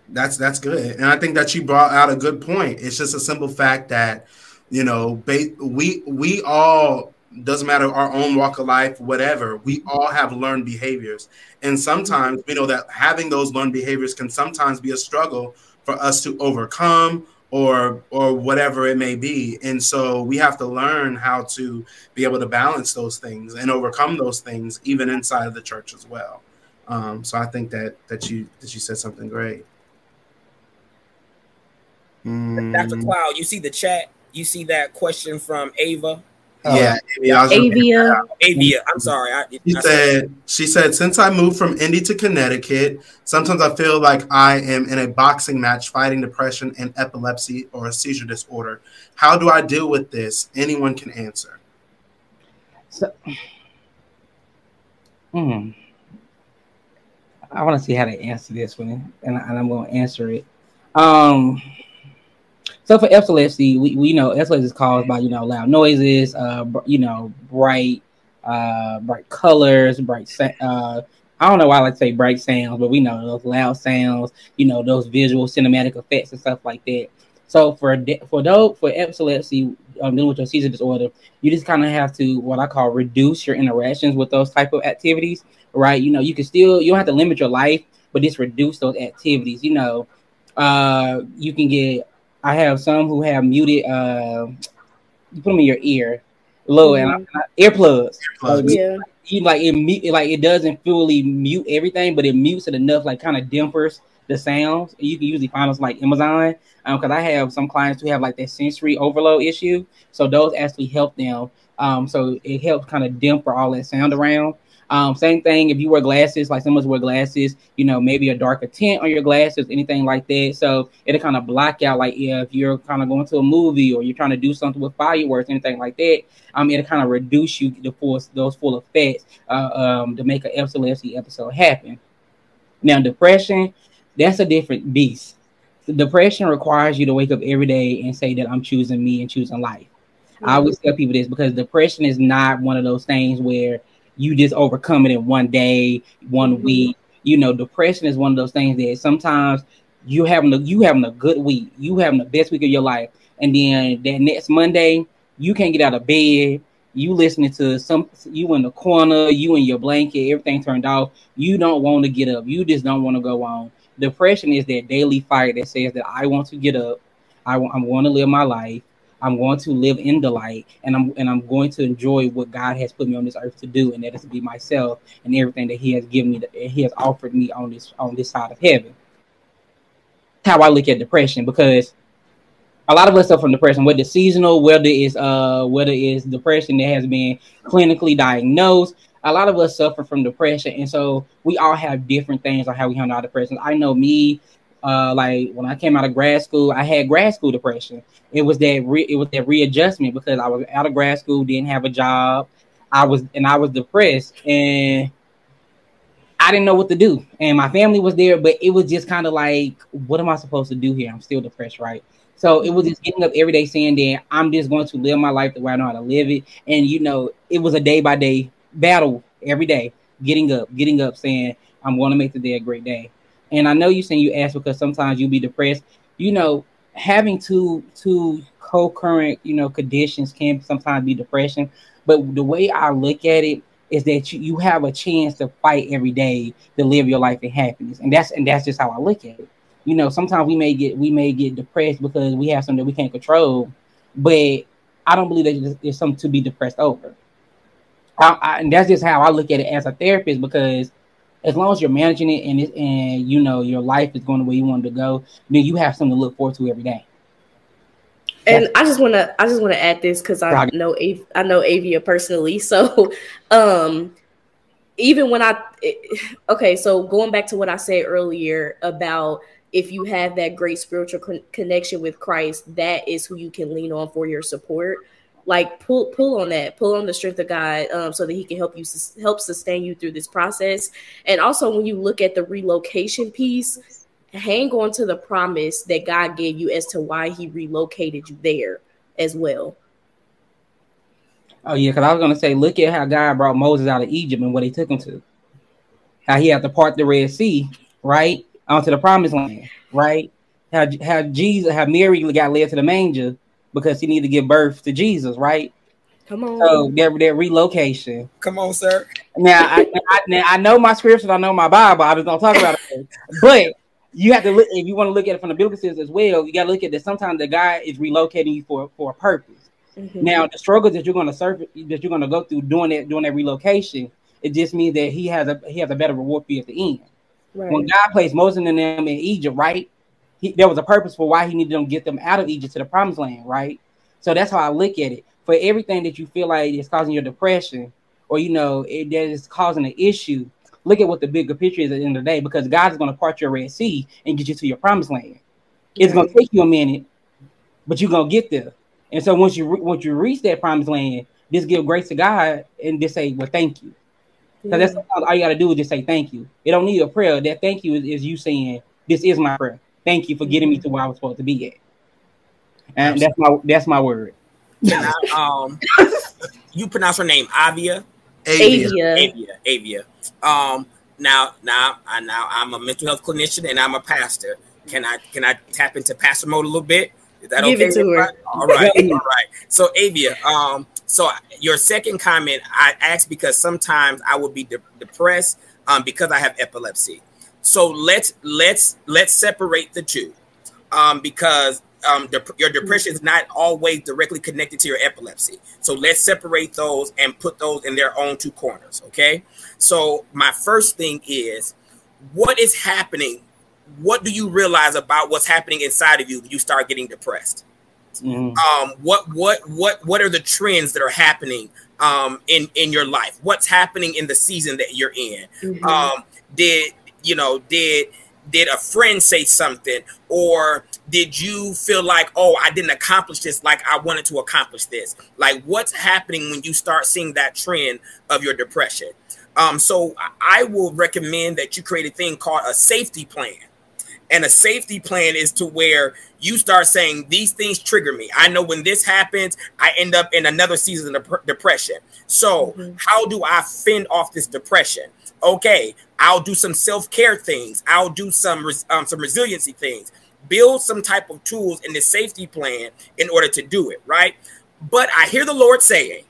That's that's good. And I think that you brought out a good point. It's just a simple fact that, you know, we we all, doesn't matter our own walk of life, whatever, we all have learned behaviors. And sometimes we know that having those learned behaviors can sometimes be a struggle for us to overcome or or whatever it may be. And so we have to learn how to be able to balance those things and overcome those things, even inside of the church as well. Um, so I think that that you that you said something great. Mm. Doctor Cloud, you see the chat? You see that question from Ava? Yeah, uh, Avia. Avia. I'm sorry. I, she I said. Sorry. She said, since I moved from Indy to Connecticut, sometimes I feel like I am in a boxing match fighting depression and epilepsy or a seizure disorder. How do I deal with this? Anyone can answer. So, mm, I want to see how to answer this one, and, and I'm going to answer it. Um. So for epilepsy, we, we know epilepsy is caused by, you know, loud noises, uh, you know, bright, uh, bright colors, bright, sa- uh, I don't know why I like to say bright sounds, but we know those loud sounds, you know, those visual cinematic effects and stuff like that. So for de- for those, for epilepsy, um, dealing with your seizure disorder, you just kind of have to, what I call, reduce your interactions with those type of activities, right? You know, you can still, you don't have to limit your life, but just reduce those activities. You know, uh, you can get I have some who have muted, uh, you put them in your ear, low mm-hmm. and I, I, earplugs. earplugs. Yeah. You, like it, like it doesn't fully mute everything, but it mutes it enough, like kind of dampers the sounds. You can usually find us like Amazon, um, because I have some clients who have like that sensory overload issue, so those actually help them. Um, so it helps kind of damper all that sound around. Um, same thing if you wear glasses, like some of us wear glasses, you know, maybe a darker tint on your glasses, anything like that. So it'll kind of block out, like yeah, if you're kind of going to a movie or you're trying to do something with fireworks, anything like that. Um, it'll kind of reduce you the full, those full effects uh, um, to make an F C L F C episode happen. Now, depression, that's a different beast. Depression requires you to wake up every day and say that I'm choosing me and choosing life. Mm-hmm. I always tell people this because depression is not one of those things where you just overcome it in one day, one week. You know, depression is one of those things that sometimes you having a, you having a good week, you having the best week of your life, and then that next Monday you can't get out of bed. You listening to some, you in the corner, you in your blanket, everything turned off. You don't want to get up. You just don't want to go on. Depression is that daily fight that says that I want to get up. I w- I'm going to live my life. I'm going to live in the light, and I'm and I'm going to enjoy what God has put me on this earth to do, and that is to be myself and everything that He has given me, that He has offered me on this on this side of heaven. How I look at depression, because a lot of us suffer from depression, whether it's seasonal, whether it's uh whether it's depression that has been clinically diagnosed. A lot of us suffer from depression, and so we all have different things on how we handle our depression. I know me. Uh, like when I came out of grad school, I had grad school depression. It was that re- it was that readjustment because I was out of grad school, didn't have a job. I was and I was depressed and I didn't know what to do. And my family was there, but it was just kind of like, what am I supposed to do here? I'm still depressed, right? So it was just getting up every day saying that I'm just going to live my life the way I know how to live it. And, you know, it was a day by day battle every day, getting up, getting up, saying I'm going to make the day a great day. And I know you saying you asked because sometimes you'll be depressed. You know, having two two co-current, you know, conditions can sometimes be depression. But the way I look at it is that you, you have a chance to fight every day to live your life in happiness. And that's and that's just how I look at it. You know, sometimes we may get we may get depressed because we have something that we can't control. But I don't believe that there's something to be depressed over. I, I, and that's just how I look at it as a therapist, because as long as you're managing it and it, and you know your life is going the way you want it to go, then you have something to look forward to every day. And I just want to I just want to add this because I know I know Avia personally. So um, even when I it, okay, so going back to what I said earlier about if you have that great spiritual con- connection with Christ, that is who you can lean on for your support. Like pull pull on that, pull on the strength of God um, so that he can help you, help sustain you through this process. And also when you look at the relocation piece, hang on to the promise that God gave you as to why he relocated you there as well. Oh, yeah, because I was going to say, look at how God brought Moses out of Egypt and what he took him to. How he had to part the Red Sea, right, onto the promised land, right? How, how Jesus, how Mary got led to the manger, because he needed to give birth to Jesus, right? Come on. So that, that relocation. Come on, sir. Now I, I, now, I know my scriptures. I know my Bible. I just don't talk about it. But you have to look, if you want to look at it from the biblical sense as well, you got to look at that sometimes the guy is relocating you for, for a purpose. Mm-hmm. Now, the struggles that you're going to surface, that you're going to go through doing that, doing that relocation, it just means that he has a he has a better reward for you at the end. Right. When God placed Moses and them in Egypt, right? He, there was a purpose for why he needed them to get them out of Egypt to the promised land, right? So that's how I look at it. For everything that you feel like is causing your depression or, you know, it, that is causing an issue, look at what the bigger picture is at the end of the day, because God is going to part your Red Sea and get you to your promised land. It's right. going to take you a minute, but you're going to get there. And so once you re- once you reach that promised land, just give grace to God and just say, well, thank you. Because yeah. that's all you got to do is just say thank you. It don't need a prayer. That thank you is, is you saying, this is my prayer. Thank you for getting me to where I was supposed to be at. And that's my that's my word. I, um, you pronounce her name Avia. Avia. Avia. Avia. Avia. Um, now, now, I now I'm a mental health clinician and I'm a pastor. Can I can I tap into pastor mode a little bit? Is that Give okay? It to her. All right, all right. So Avia, um, so your second comment, I asked because sometimes I would be de- depressed um, because I have epilepsy. So let's let's let's separate the two, um, because um, dep- your depression is not always directly connected to your epilepsy. So let's separate those and put those in their own two corners, okay? So my first thing is, what is happening? What do you realize about what's happening inside of you when you start getting depressed? Mm-hmm. Um, what what what what are the trends that are happening um, in in your life? What's happening in the season that you're in? Mm-hmm. Um, did you know? Did did a friend say something, or did you feel like, oh, I didn't accomplish this like I wanted to accomplish this? Like, what's happening when you start seeing that trend of your depression? Um, so I will recommend that you create a thing called a safety plan. And a safety plan is to where you start saying, these things trigger me. I know when this happens, I end up in another season of depression. So mm-hmm. how do I fend off this depression? Okay, I'll do some self-care things. I'll do some um, some resiliency things. Build some type of tools in the safety plan in order to do it, right? But I hear the Lord saying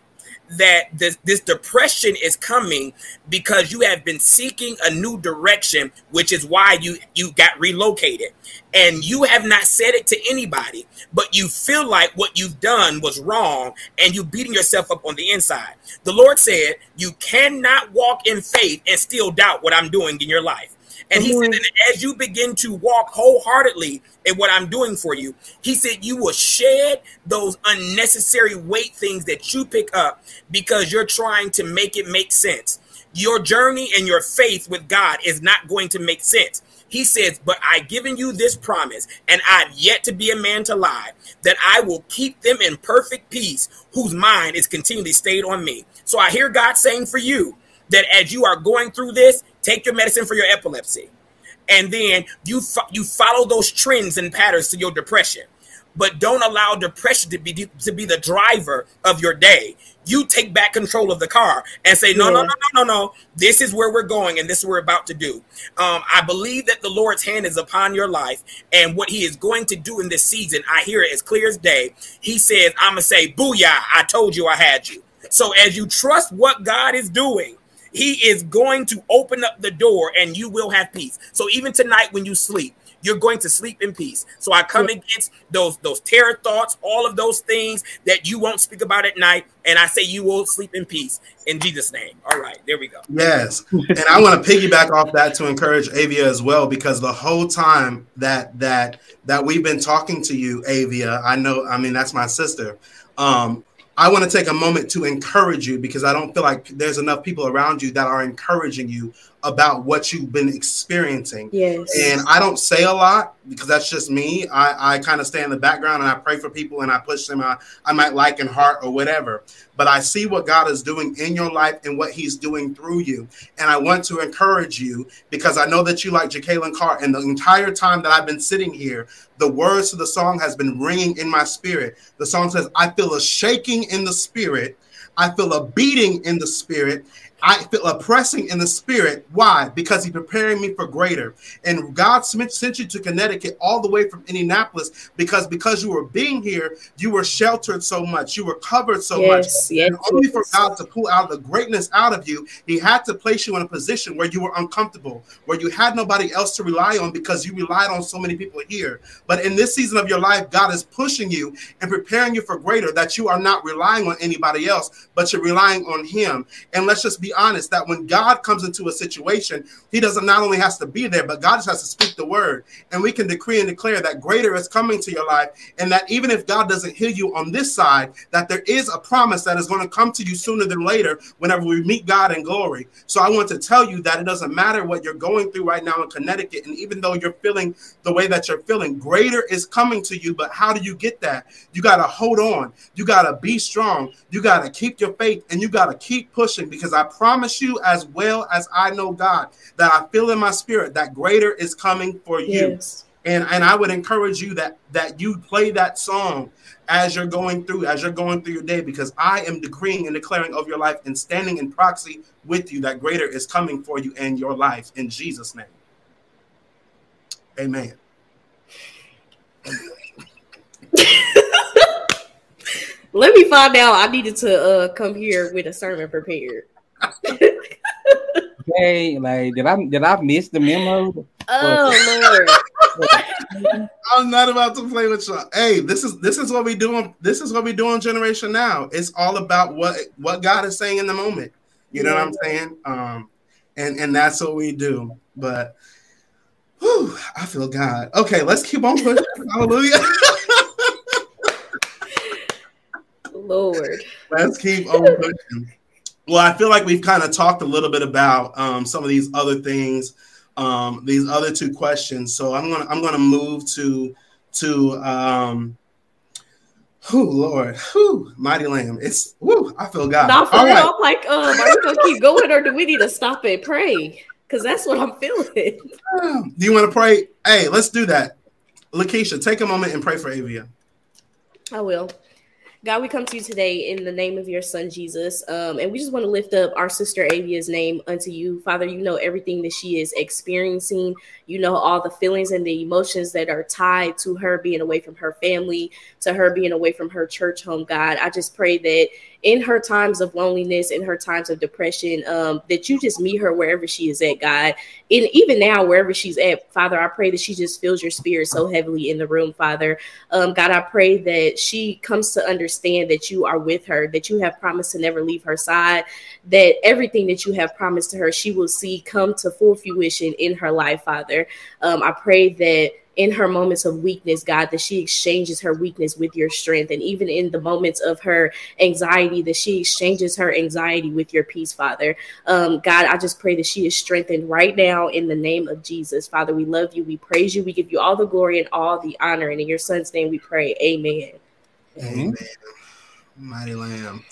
that this, this depression is coming because you have been seeking a new direction, which is why you, you got relocated. And you have not said it to anybody, but you feel like what you've done was wrong and you're beating yourself up on the inside. The Lord said, you cannot walk in faith and still doubt what I'm doing in your life. And he mm-hmm. said that as you begin to walk wholeheartedly in what I'm doing for you, he said you will shed those unnecessary weight things that you pick up because you're trying to make it make sense. Your journey and your faith with God is not going to make sense. He says, but I've given you this promise, and I've yet to be a man to lie, that I will keep them in perfect peace whose mind is continually stayed on me. So I hear God saying for you that as you are going through this, take your medicine for your epilepsy, and then you fo- you follow those trends and patterns to your depression. But don't allow depression to be de- to be the driver of your day. You take back control of the car and say, no, yeah. no, no, no, no, no. This is where we're going, and this is what we're about to do. Um, I believe that the Lord's hand is upon your life, and what he is going to do in this season, I hear it as clear as day. He says, I'm going to say, booyah, I told you I had you. So as you trust what God is doing, he is going to open up the door and you will have peace. So even tonight when you sleep, you're going to sleep in peace. So I come yeah. against those, those terror thoughts, all of those things that you won't speak about at night. And I say you will sleep in peace in Jesus' name. All right, there we go. Yes. And I want to piggyback off that to encourage Avia as well, because the whole time that that that we've been talking to you, Avia, I know, I mean, that's my sister. Um, I want to take a moment to encourage you because I don't feel like there's enough people around you that are encouraging you about what you've been experiencing. Yes. And I don't say a lot because that's just me. I, I kind of stay in the background and I pray for people and I push them out. I might like in heart or whatever, but I see what God is doing in your life and what he's doing through you. And I want to encourage you because I know that you like Ja'Kalen Carr, and the entire time that I've been sitting here, the words to the song has been ringing in my spirit. The song says, I feel a shaking in the spirit. I feel a beating in the spirit. I feel a pressing in the spirit. Why? Because he's preparing me for greater. And God sent you to Connecticut all the way from Indianapolis because because you were being here, you were sheltered so much. You were covered so yes, much. Yes, and only yes. for God to pull out the greatness out of you, he had to place you in a position where you were uncomfortable, where you had nobody else to rely on because you relied on so many people here. But in this season of your life, God is pushing you and preparing you for greater, that you are not relying on anybody else, but you're relying on him. And let's just be honest that when God comes into a situation, he doesn't not only has to be there, but God just has to speak the word. And we can decree and declare that greater is coming to your life, and that even if God doesn't heal you on this side, that there is a promise that is going to come to you sooner than later whenever we meet God in glory. So I want to tell you that it doesn't matter what you're going through right now in Connecticut, and even though you're feeling the way that you're feeling, greater is coming to you. But how do you get that? You got to hold on. You got to be strong. You got to keep your faith, and you got to keep pushing, because I I promise you, as well as I know God, that I feel in my spirit that greater is coming for you. Yes. And and I would encourage you that that you play that song as you're going through, as you're going through your day, because I am decreeing and declaring over your life and standing in proxy with you that greater is coming for you in your life in Jesus' name. Amen. Let me find out. I needed to uh, come here with a sermon prepared. Okay, like did I did I miss the memo? Oh Lord! I'm not about to play with y'all. Hey, this is this is what we do. On, this is what we do on Generation Now. It's all about what what God is saying in the moment. You know yeah. what I'm saying? Um, and and that's what we do. But whew, I feel God. Okay, let's keep on pushing. Hallelujah. Lord. Let's keep on pushing. Well, I feel like we've kind of talked a little bit about um, some of these other things, um, these other two questions. So I'm gonna I'm gonna move to to um, who Lord, who mighty Lamb. It's who I feel God. Not for all real. Right. I'm like, um, are we gonna keep going, or do we need to stop and pray? Because that's what I'm feeling. Do you want to pray? Hey, let's do that. Lakeisha, take a moment and pray for Avia. I will. God, we come to you today in the name of your son, Jesus. Um, and we just want to lift up our sister Avia's name unto you. Father, you know everything that she is experiencing. You know all the feelings and the emotions that are tied to her being away from her family, to her being away from her church home, God. I just pray that in her times of loneliness, in her times of depression, um, that you just meet her wherever she is at, God. And even now, wherever she's at, Father, I pray that she just feels your spirit so heavily in the room, Father. Um, God, I pray that she comes to understand that you are with her, that you have promised to never leave her side, that everything that you have promised to her, she will see come to full fruition in her life, Father. Um, I pray that in her moments of weakness, God, that she exchanges her weakness with your strength. And even in the moments of her anxiety, that she exchanges her anxiety with your peace, Father. Um, God, I just pray that she is strengthened right now in the name of Jesus. Father, we love you. We praise you. We give you all the glory and all the honor. And in your son's name we pray. Amen. Amen. Mighty Lamb.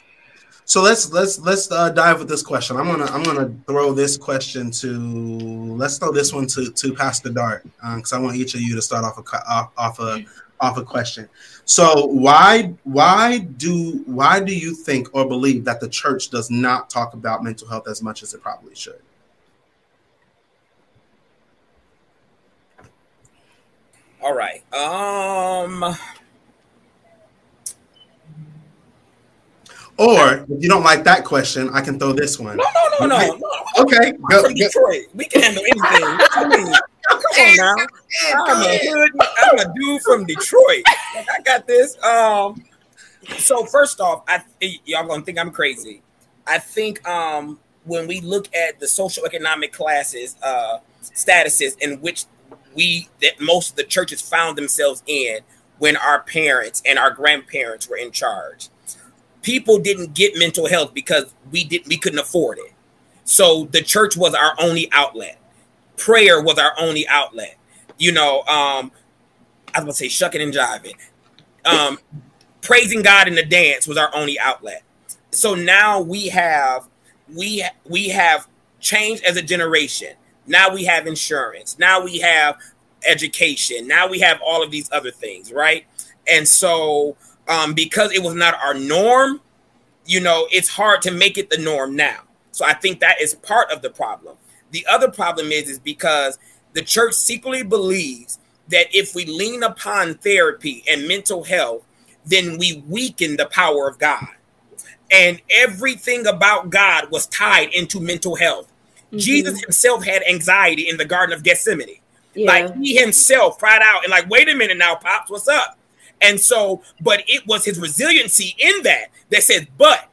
So let's let's let's uh, dive with this question. I'm gonna I'm gonna throw this question to let's throw this one to to Pastor Dart because um, I want each of you to start off a off, off a off a question. So why why do why do you think or believe that the church does not talk about mental health as much as it probably should? All right. Um. Or if you don't like that question, I can throw this one. No, no, no, no. no. Okay, go, from go. Detroit. We can handle anything. What you mean? Come on now. I'm a hood. I'm a dude from Detroit. I got this. Um. So first off, I th- y'all gonna think I'm crazy. I think um when we look at the socioeconomic classes, uh, statuses in which we that most of the churches found themselves in when our parents and our grandparents were in charge. People didn't get mental health because we did we couldn't afford it. So the church was our only outlet. Prayer was our only outlet. You know, um, I was gonna say shucking and jiving. Um, praising God in the dance was our only outlet. So now we have we we have changed as a generation. Now we have insurance. Now we have education. Now we have all of these other things, right? And so. Um, because it was not our norm, you know, it's hard to make it the norm now. So I think that is part of the problem. The other problem is, is because the church secretly believes that if we lean upon therapy and mental health, then we weaken the power of God. And everything about God was tied into mental health. Mm-hmm. Jesus himself had anxiety in the Garden of Gethsemane. Yeah. Like he himself cried out and like, wait a minute now, Pops, what's up? And so, but it was his resiliency in that that said, but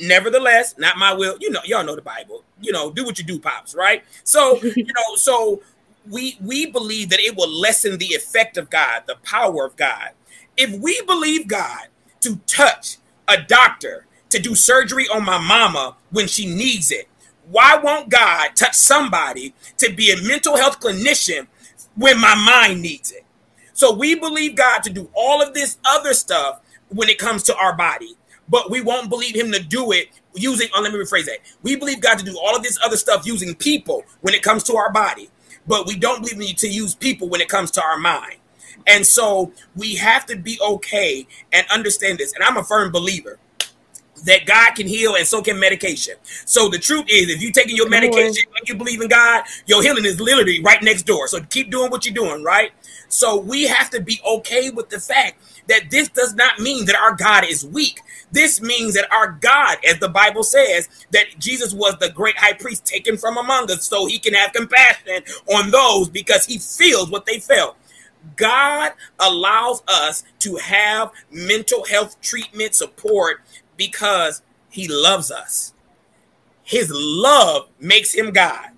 nevertheless, not my will. You know, y'all know the Bible, you know, do what you do, Pops. Right. So, you know, so we we believe that it will lessen the effect of God, the power of God. If we believe God to touch a doctor to do surgery on my mama when she needs it, why won't God touch somebody to be a mental health clinician when my mind needs it? So we believe God to do all of this other stuff when it comes to our body, but we won't believe him to do it using, oh, let me rephrase that. We believe God to do all of this other stuff using people when it comes to our body, but we don't believe we need to use people when it comes to our mind. And so we have to be okay and understand this. And I'm a firm believer that God can heal and so can medication. So the truth is, if you're taking your medication and you believe in God, your healing is literally right next door. So keep doing what you're doing, right? So we have to be okay with the fact that this does not mean that our God is weak. This means that our God, as the Bible says, that Jesus was the great high priest taken from among us so he can have compassion on those because he feels what they felt. God allows us to have mental health treatment support because he loves us. His love makes him God.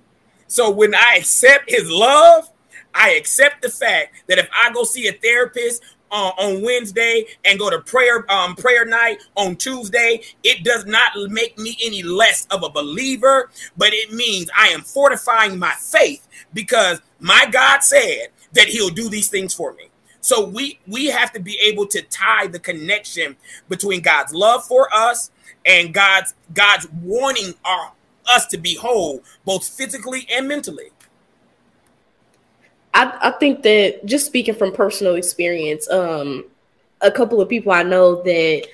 So when I accept his love, I accept the fact that if I go see a therapist uh, on Wednesday and go to prayer um, prayer night on Tuesday, it does not make me any less of a believer, but it means I am fortifying my faith because my God said that he'll do these things for me. So we, we have to be able to tie the connection between God's love for us and God's God's wanting our, us to be whole, both physically and mentally. I, I think that just speaking from personal experience, um, a couple of people I know that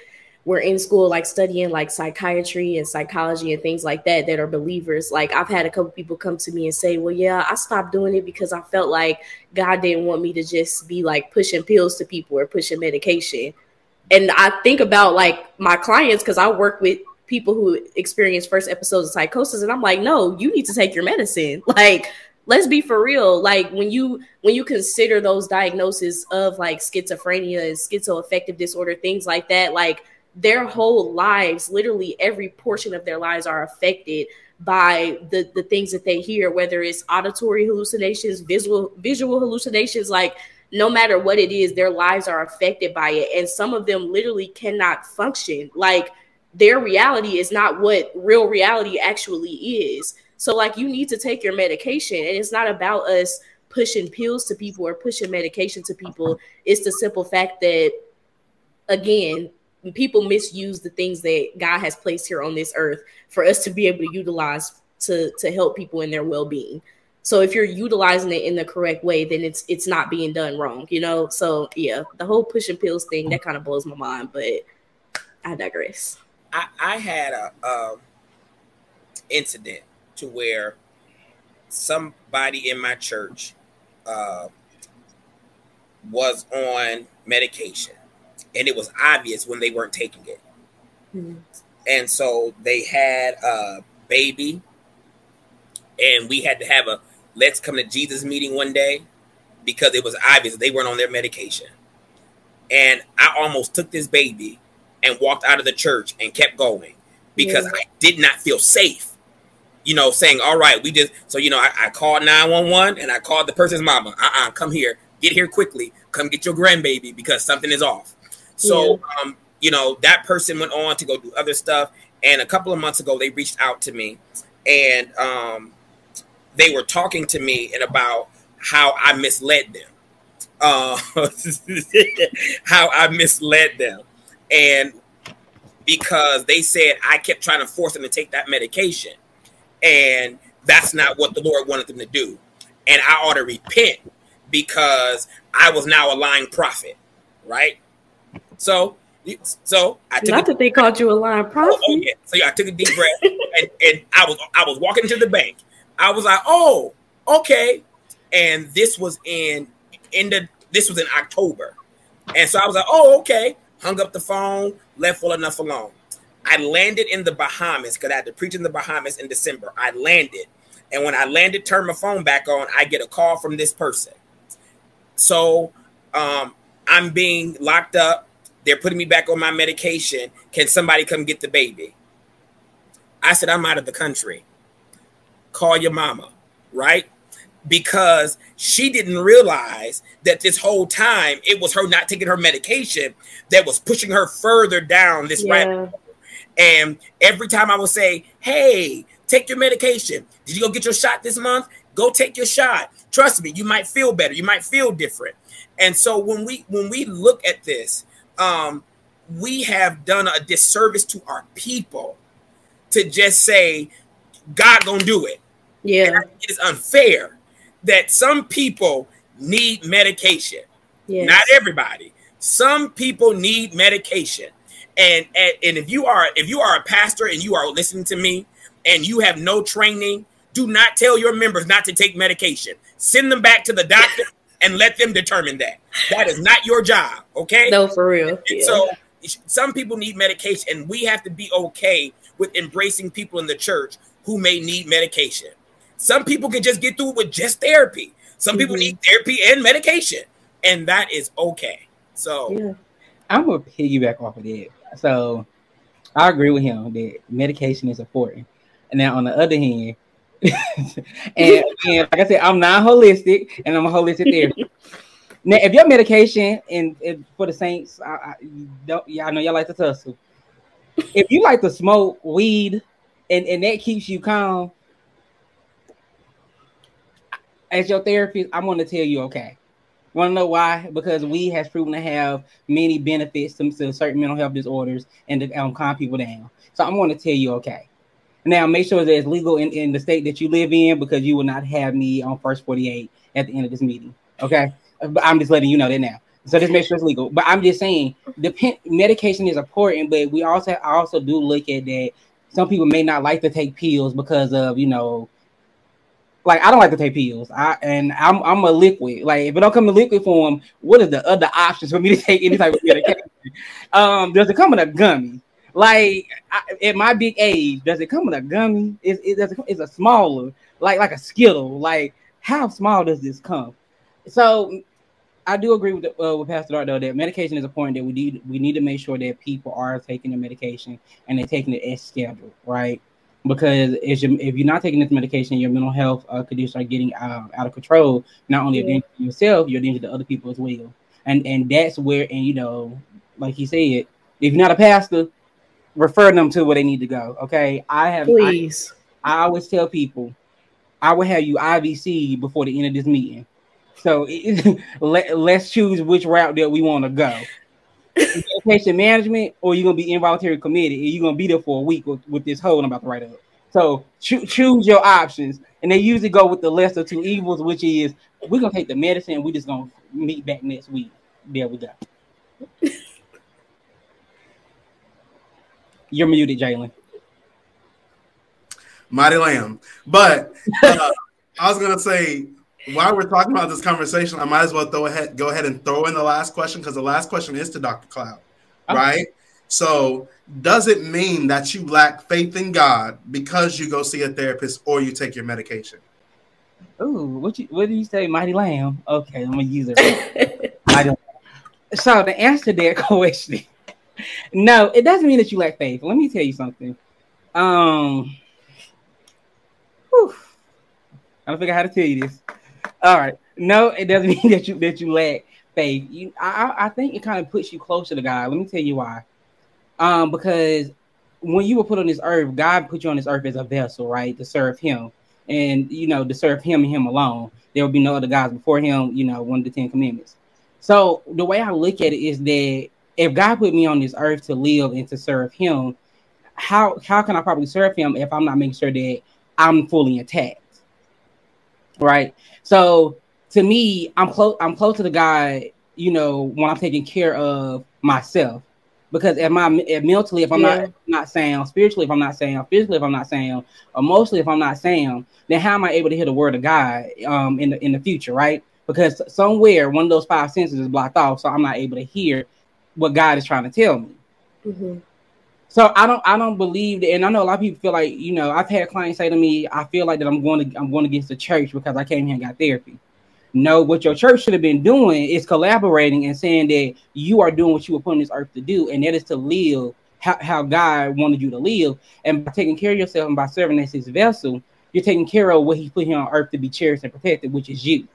were in school, like studying like psychiatry and psychology and things like that, that are believers. Like I've had a couple people come to me and say, well, yeah, I stopped doing it because I felt like God didn't want me to just be like pushing pills to people or pushing medication. And I think about like my clients, because I work with people who experience first episodes of psychosis. And I'm like, no, you need to take your medicine. Like, let's be for real. Like when you when you consider those diagnoses of like schizophrenia and schizoaffective disorder, things like that, like their whole lives, literally every portion of their lives are affected by the, the things that they hear, whether it's auditory hallucinations, visual visual hallucinations, like no matter what it is, their lives are affected by it. And some of them literally cannot function. Like their reality is not what real reality actually is. So like you need to take your medication, and it's not about us pushing pills to people or pushing medication to people. It's the simple fact that, again, people misuse the things that God has placed here on this earth for us to be able to utilize to, to help people in their well-being. So if you're utilizing it in the correct way, then it's it's not being done wrong, you know? So yeah, the whole pushing pills thing, that kind of blows my mind, but I digress. I, I had a um, incident to where somebody in my church uh, was on medication, and it was obvious when they weren't taking it. Mm-hmm. And so they had a baby, and we had to have a Let's Come to Jesus meeting one day because it was obvious they weren't on their medication. And I almost took this baby and walked out of the church and kept going because yeah. I did not feel safe. You know, saying, all right, we just, so, you know, I, I called nine one one and I called the person's mama. Uh-uh, come here, get here quickly. Come get your grandbaby because something is off. So, yeah. um, you know, that person went on to go do other stuff. And a couple of months ago, they reached out to me and um, they were talking to me and about how I misled them, uh, how I misled them. And because they said I kept trying to force them to take that medication. And that's not what the Lord wanted them to do. And I ought to repent because I was now a lying prophet, right? So, so I took not that they called you a lying prophet. Oh, oh, yeah. So yeah, I took a deep breath and, and I was I was walking to the bank. I was like, oh, okay. And this was in in the this was in October, and so I was like, oh, okay. Hung up the phone, left well enough alone. I landed in the Bahamas because I had to preach in the Bahamas in December. I landed. And when I landed, turned my phone back on, I get a call from this person. So um, I'm being locked up. They're putting me back on my medication. Can somebody come get the baby? I said, I'm out of the country. Call your mama, right? Because she didn't realize that this whole time it was her not taking her medication that was pushing her further down this yeah. rabbit hole. And every time I would say, hey, take your medication. Did you go get your shot this month? Go take your shot. Trust me, you might feel better. You might feel different. And so when we when we look at this, um, we have done a disservice to our people to just say, God gonna do it. Yeah, and I think it is unfair that some people need medication. Yes. Not everybody. Some people need medication. And, and and if you are if you are a pastor and you are listening to me and you have no training, do not tell your members not to take medication. Send them back to the doctor and let them determine that. That is not your job, okay? No, for real. Yeah. So some people need medication, and we have to be okay with embracing people in the church who may need medication. Some people can just get through with just therapy. Some mm-hmm. people need therapy and medication. and that is okay. So yeah. I'm gonna piggyback off of that. So I agree with him that medication is important. And now on the other hand, and, and like I said, I'm non-holistic and I'm a holistic therapist. Now, if your medication and, and for the saints, I, I don't, y'all know y'all like to tussle. If you like to smoke weed and, and that keeps you calm, as your therapist, I'm going to tell you, okay. Want to know why? Because weed has proven to have many benefits to, to certain mental health disorders and to um, calm people down. So I'm going to tell you, okay. Now, make sure that it's legal in, in the state that you live in, because you will not have me on First forty-eight at the end of this meeting, okay? But I'm just letting you know that now. So just make sure it's legal. But I'm just saying, the pen- medication is important, but we also I also do look at that. Some people may not like to take pills because of, you know, like, I don't like to take pills, I and I'm I'm a liquid. Like, if it don't come in liquid form, what is the other options for me to take any type of medication? um, does it come in a gummy? Like, I, at my big age, does it come in a gummy? Is it does it, it's a smaller, like like a Skittle? Like, how small does this come? So, I do agree with the, uh, with Pastor Dart though that medication is important. That we need we need to make sure that people are taking their medication and they're taking it as scheduled, right? Because if you're not taking this medication, your mental health uh, conditions are getting uh, out of control. Not only a danger to yourself, you're a danger to other people as well. And and that's where, and you know, like he said, if you're not a pastor, refer them to where they need to go. Okay, I have. Please, I, I always tell people, I will have you I V C before the end of this meeting. So it, let, let's choose which route that we want to go. Patient management, or you're gonna be involuntary committed, and you're gonna be there for a week with, with this hole I'm about to write up. So cho- choose your options, and they usually go with the lesser two evils, which is we're gonna take the medicine, and we're just gonna meet back next week. There we go. You're muted, Jalen. Mighty lamb, but uh, I was gonna say, while we're talking about this conversation, I might as well throw ahead, go ahead and throw in the last question, because the last question is to Doctor Cloud, okay. Right? So does it mean that you lack faith in God because you go see a therapist or you take your medication? Ooh, what, you, what did you say, Mighty Lamb? Okay, I'm going to use it. Mighty Lamb. So to answer that question, no, it doesn't mean that you lack faith. Let me tell you something. Um, whew, I don't figure out how to tell you this. All right. No, it doesn't mean that you that you lack faith. You, I, I think it kind of puts you closer to God. Let me tell you why. Um, because when you were put on this earth, God put you on this earth as a vessel, right, to serve Him, and you know to serve Him and Him alone. There will be no other gods before Him. You know, one of the Ten Commandments. So the way I look at it is that if God put me on this earth to live and to serve Him, how how can I probably serve Him if I'm not making sure that I'm fully intact? Right. So to me, I'm close. I'm closer to God, you know, when I'm taking care of myself, because if my if mentally, if I'm yeah. not not sound, spiritually, if I'm not sound, physically, if I'm not sound, emotionally, if I'm not sound, then how am I able to hear the word of God um, in the in the future? Right. Because somewhere one of those five senses is blocked off. So I'm not able to hear what God is trying to tell me. Mm-hmm. So I don't, I don't believe that, and I know a lot of people feel like, you know, I've had clients say to me, "I feel like that I'm going to, I'm going against the church because I came here and got therapy." No, what your church should have been doing is collaborating and saying that you are doing what you were put on this earth to do, and that is to live how, how God wanted you to live, and by taking care of yourself and by serving as His vessel, you're taking care of what He put here on earth to be cherished and protected, which is you.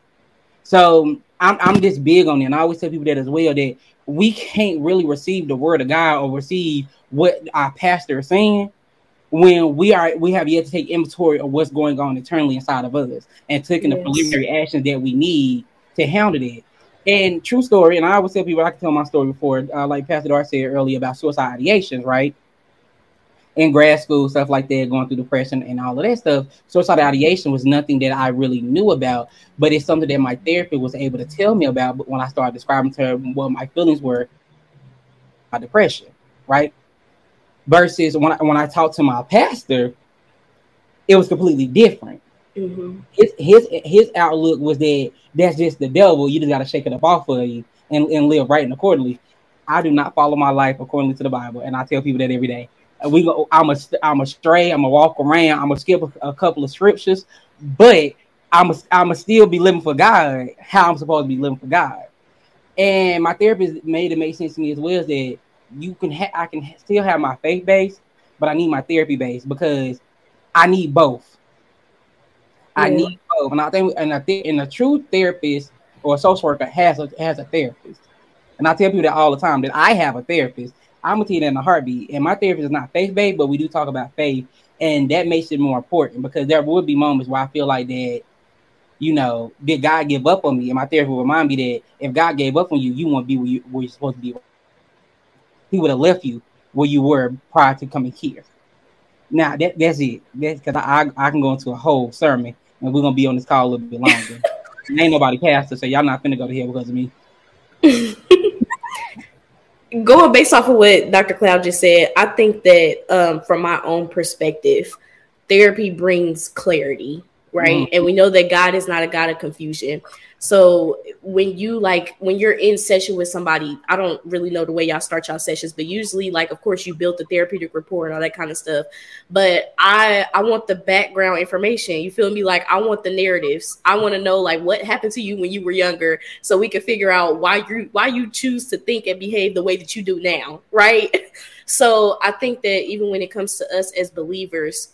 So I'm, I'm just big on it, and I always tell people that as well, that we can't really receive the word of God or receive what our pastor is saying when we are we have yet to take inventory of what's going on internally inside of us and taking yes. the preliminary actions that we need to handle it. And true story, and I always tell people, I can tell my story before, uh, like Pastor Dart said earlier about suicide ideations, right? In grad school, stuff like that, going through depression and all of that stuff. Suicide ideation was nothing that I really knew about, but it's something that my therapist was able to tell me about. But when I started describing to her what my feelings were, my depression, right? Versus when I, when I talked to my pastor, it was completely different. Mm-hmm. His, his his outlook was that that's just the devil. You just got to shake it up off of you and, and live right and accordingly. I do not follow my life according to the Bible, and I tell people that every day. We go. I'm a. I'm a stray. I'm a walk around. I'm gonna skip a, a couple of scriptures, but I'm. A, I'm gonna still be living for God. How I'm supposed to be living for God. And my therapist made it make sense to me as well, is that you can ha- I can ha- still have my faith base, but I need my therapy base because I need both. Yeah. I need both, and I think and I think and a true therapist or a social worker has a, has a therapist. And I tell people that all the time, that I have a therapist. I'm gonna tell you that in a heartbeat. And my therapist is not faith based, but we do talk about faith, and that makes it more important because there would be moments where I feel like that. You know, did God give up on me? And my therapist will remind me that if God gave up on you, you won't be where, you, where you're supposed to be. He would have left you where you were prior to coming here. Now, that, that's it. That's because I, I can go into a whole sermon, and we're going to be on this call a little bit longer. Ain't nobody pastor, so y'all not finna go to hell because of me. Going based off of what Doctor Cloud just said, I think that um, from my own perspective, therapy brings clarity. Right. Mm-hmm. And we know that God is not a God of confusion. So when you like when you're in session with somebody, I don't really know the way y'all start y'all sessions, but usually, like, of course, you build the therapeutic rapport and all that kind of stuff. But I I want the background information. You feel me? Like, I want the narratives. I want to know, like, what happened to you when you were younger so we can figure out why you why you choose to think and behave the way that you do now. Right. So I think that even when it comes to us as believers,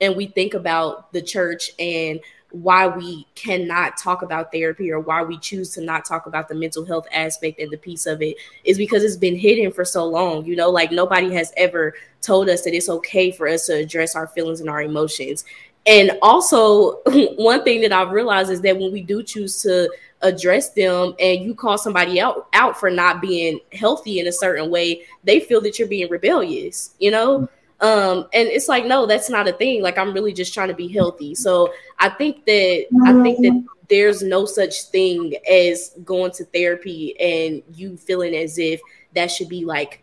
and we think about the church and why we cannot talk about therapy or why we choose to not talk about the mental health aspect and the piece of it is because it's been hidden for so long. You know, like nobody has ever told us that it's okay for us to address our feelings and our emotions. And also, one thing that I've realized is that when we do choose to address them and you call somebody out, out for not being healthy in a certain way, they feel that you're being rebellious, you know? Mm-hmm. Um, and it's like, no, that's not a thing. Like, I'm really just trying to be healthy. So I think that I think that there's no such thing as going to therapy and you feeling as if that should be like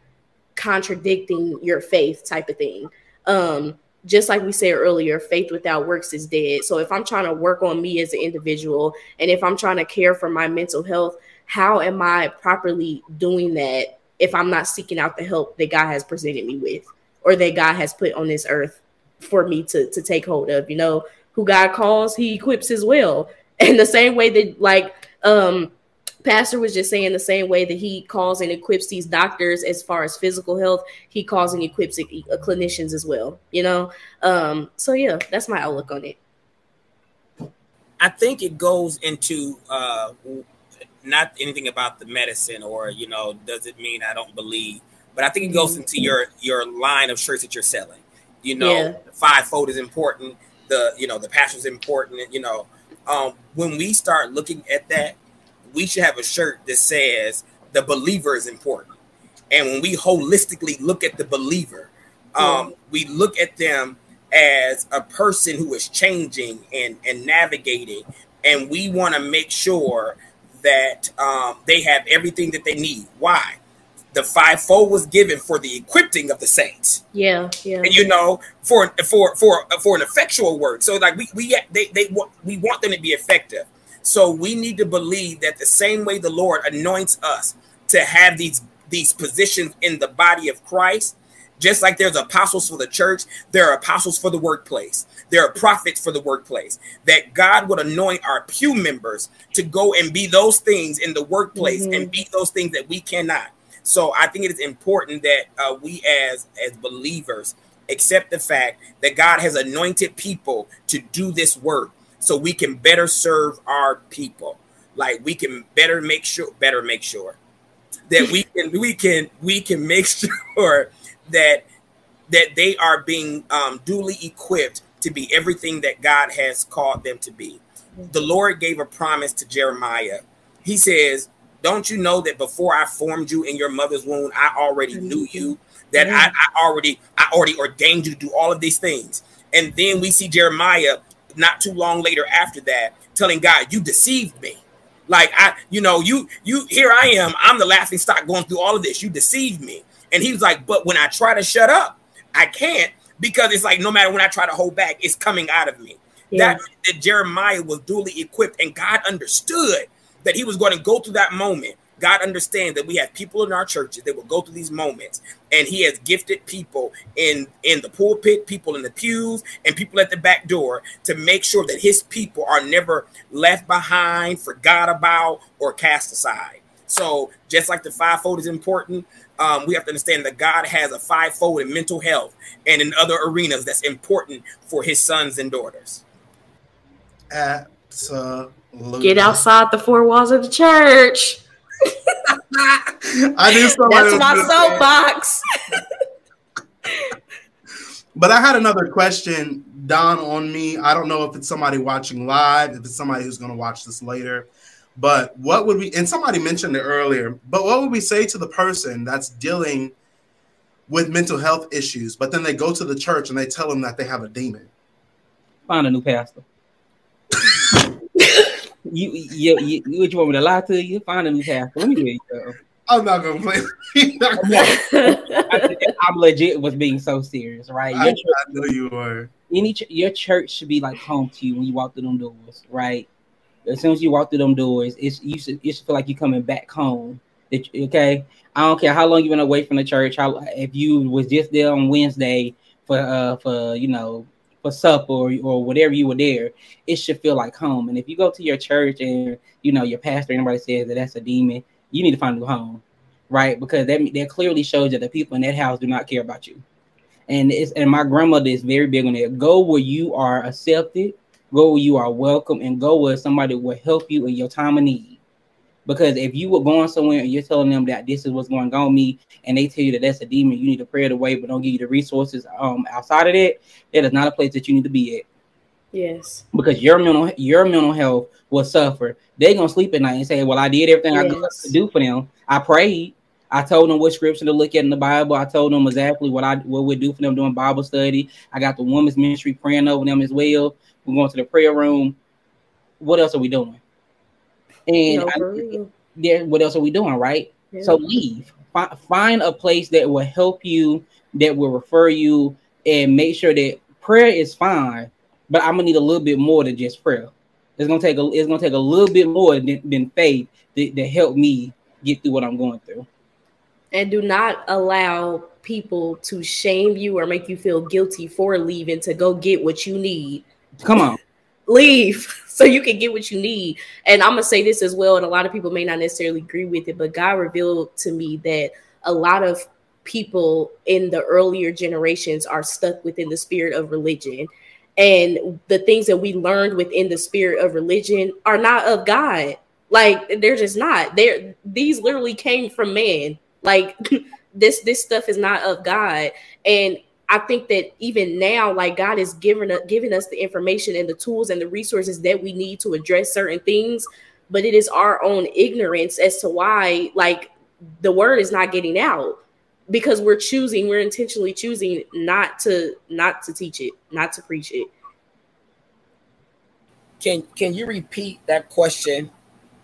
contradicting your faith type of thing. Um, just like we said earlier, faith without works is dead. So if I'm trying to work on me as an individual and if I'm trying to care for my mental health, how am I properly doing that if I'm not seeking out the help that God has presented me with? Or that God has put on this earth for me to, to take hold of, you know, who God calls, he equips as well. And the same way that like um, Pastor was just saying, the same way that he calls and equips these doctors as far as physical health, he calls and equips a, a clinicians as well, you know. Um, so, yeah, that's my outlook on it. I think it goes into uh, not anything about the medicine or, you know, does it mean I don't believe? But I think it goes into your your line of shirts that you're selling. You know, yeah. The fivefold is important. The, you know, the passion is important. You know, um, when we start looking at that, we should have a shirt that says the believer is important. And when we holistically look at the believer, um, yeah. we look at them as a person who is changing and, and navigating. And we want to make sure that um, they have everything that they need. Why? The fivefold was given for the equipping of the saints. Yeah, yeah. And you know, for for for for an effectual word. So like we we they they we want them to be effective. So we need to believe that the same way the Lord anoints us to have these these positions in the body of Christ, just like there's apostles for the church, there are apostles for the workplace. There are prophets for the workplace. That God would anoint our pew members to go and be those things in the workplace mm-hmm. and be those things that we cannot. So I think it is important that uh, we as as believers accept the fact that God has anointed people to do this work so we can better serve our people. Like we can better make sure better make sure that we can we can we can make sure that that they are being um, duly equipped to be everything that God has called them to be. The Lord gave a promise to Jeremiah. He says, "Don't you know that before I formed you in your mother's womb, I already knew you, that I, I already I already ordained you to do all of these things." And then we see Jeremiah not too long later after that telling God, "You deceived me. Like, I, you know, you you here I am. I'm the laughing stock going through all of this. You deceived me." And he was like, "But when I try to shut up, I can't, because it's like no matter when I try to hold back, it's coming out of me." Yeah. That, that Jeremiah was duly equipped, and God understood that he was going to go through that moment. God understands that we have people in our churches that will go through these moments. And he has gifted people in, in the pulpit, people in the pews, and people at the back door to make sure that his people are never left behind, forgot about, or cast aside. So just like the fivefold is important, um, we have to understand that God has a fivefold in mental health and in other arenas that's important for his sons and daughters. Absolutely. Get outside the four walls of the church. I knew somebody. That's my soapbox. But I had another question dawn on me. I don't know if it's somebody watching live, if it's somebody who's going to watch this later. But what would we, and somebody mentioned it earlier, but what would we say to the person that's dealing with mental health issues, but then they go to the church and they tell them that they have a demon? Find a new pastor. You, you, you, what you want me to lie to you? Find a new pastor. Let me hear you go. I'm not gonna play. I'm legit. Was being so serious, right? I, church, I know you are. Any your church should be like home to you when you walk through them doors, right? As soon as you walk through them doors, it's you should it should feel like you're coming back home. It, okay, I don't care how long you've been away from the church. How if you was just there on Wednesday for uh for you know for supper or or whatever you were there, it should feel like home. And if you go to your church and you know your pastor, anybody says that that's a demon, you need to find a new home, right? Because that that clearly shows that the people in that house do not care about you. And it's and my grandmother is very big on that. Go where you are accepted, go where you are welcome, and go where somebody will help you in your time of need. Because if you were going somewhere and you're telling them that this is what's going on me, and they tell you that that's a demon, you need to pray it away, but don't give you the resources um outside of that, that is not a place that you need to be at. Yes. Because your mental your mental health will suffer. They're going to sleep at night and say, well, I did everything yes. I could do for them. I prayed. I told them what scripture to look at in the Bible. I told them exactly what I what we do for them doing Bible study. I got the women's ministry praying over them as well. We're going to the prayer room. What else are we doing? And no, I, yeah, what else are we doing, right? Yeah. So leave. F- find a place that will help you, that will refer you, and make sure that prayer is fine. But I'm gonna need a little bit more than just prayer. It's gonna take a it's gonna take a little bit more than, than faith to, to help me get through what I'm going through. And do not allow people to shame you or make you feel guilty for leaving to go get what you need. Come on. Leave so you can get what you need. And I'm gonna say this as well, and a lot of people may not necessarily agree with it, but God revealed to me that a lot of people in the earlier generations are stuck within the spirit of religion. And the things that we learned within the spirit of religion are not of God. Like, they're just not. They're, these literally came from man. Like, this this stuff is not of God. And I think that even now, like, God is giving, giving us the information and the tools and the resources that we need to address certain things. But it is our own ignorance as to why, like, the word is not getting out. Because we're choosing, we're intentionally choosing not to not to teach it, not to preach it. Can can you repeat that question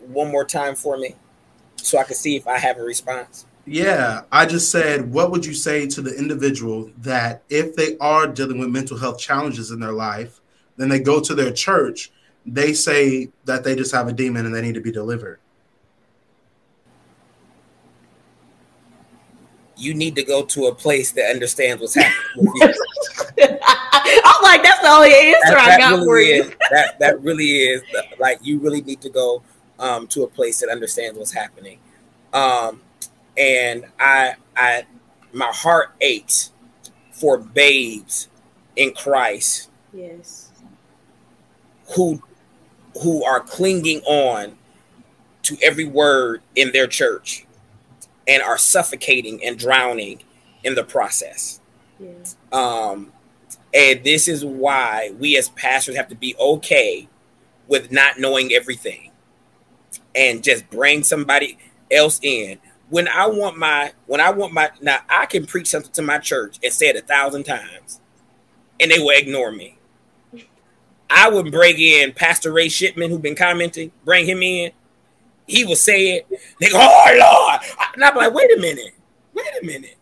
one more time for me so I can see if I have a response? Yeah, I just said, what would you say to the individual that if they are dealing with mental health challenges in their life, then they go to their church, they say that they just have a demon and they need to be delivered? You need to go to a place that understands what's happening. I'm like, that's the only answer that, I that got really for is, you. that that really is the, like you really need to go um, to a place that understands what's happening. Um, and I, I, my heart aches for babes in Christ. Yes. Who, who are clinging on to every word in their church and are suffocating and drowning in the process. Yeah. Um, and this is why we as pastors have to be okay with not knowing everything and just bring somebody else in. When I want my, when I want my, now I can preach something to my church and say it a thousand times and they will ignore me. I would bring in Pastor Ray Shipman, who's been commenting, bring him in. He will say it. They go, oh, Lord. And I'm like, wait a minute. Wait a minute.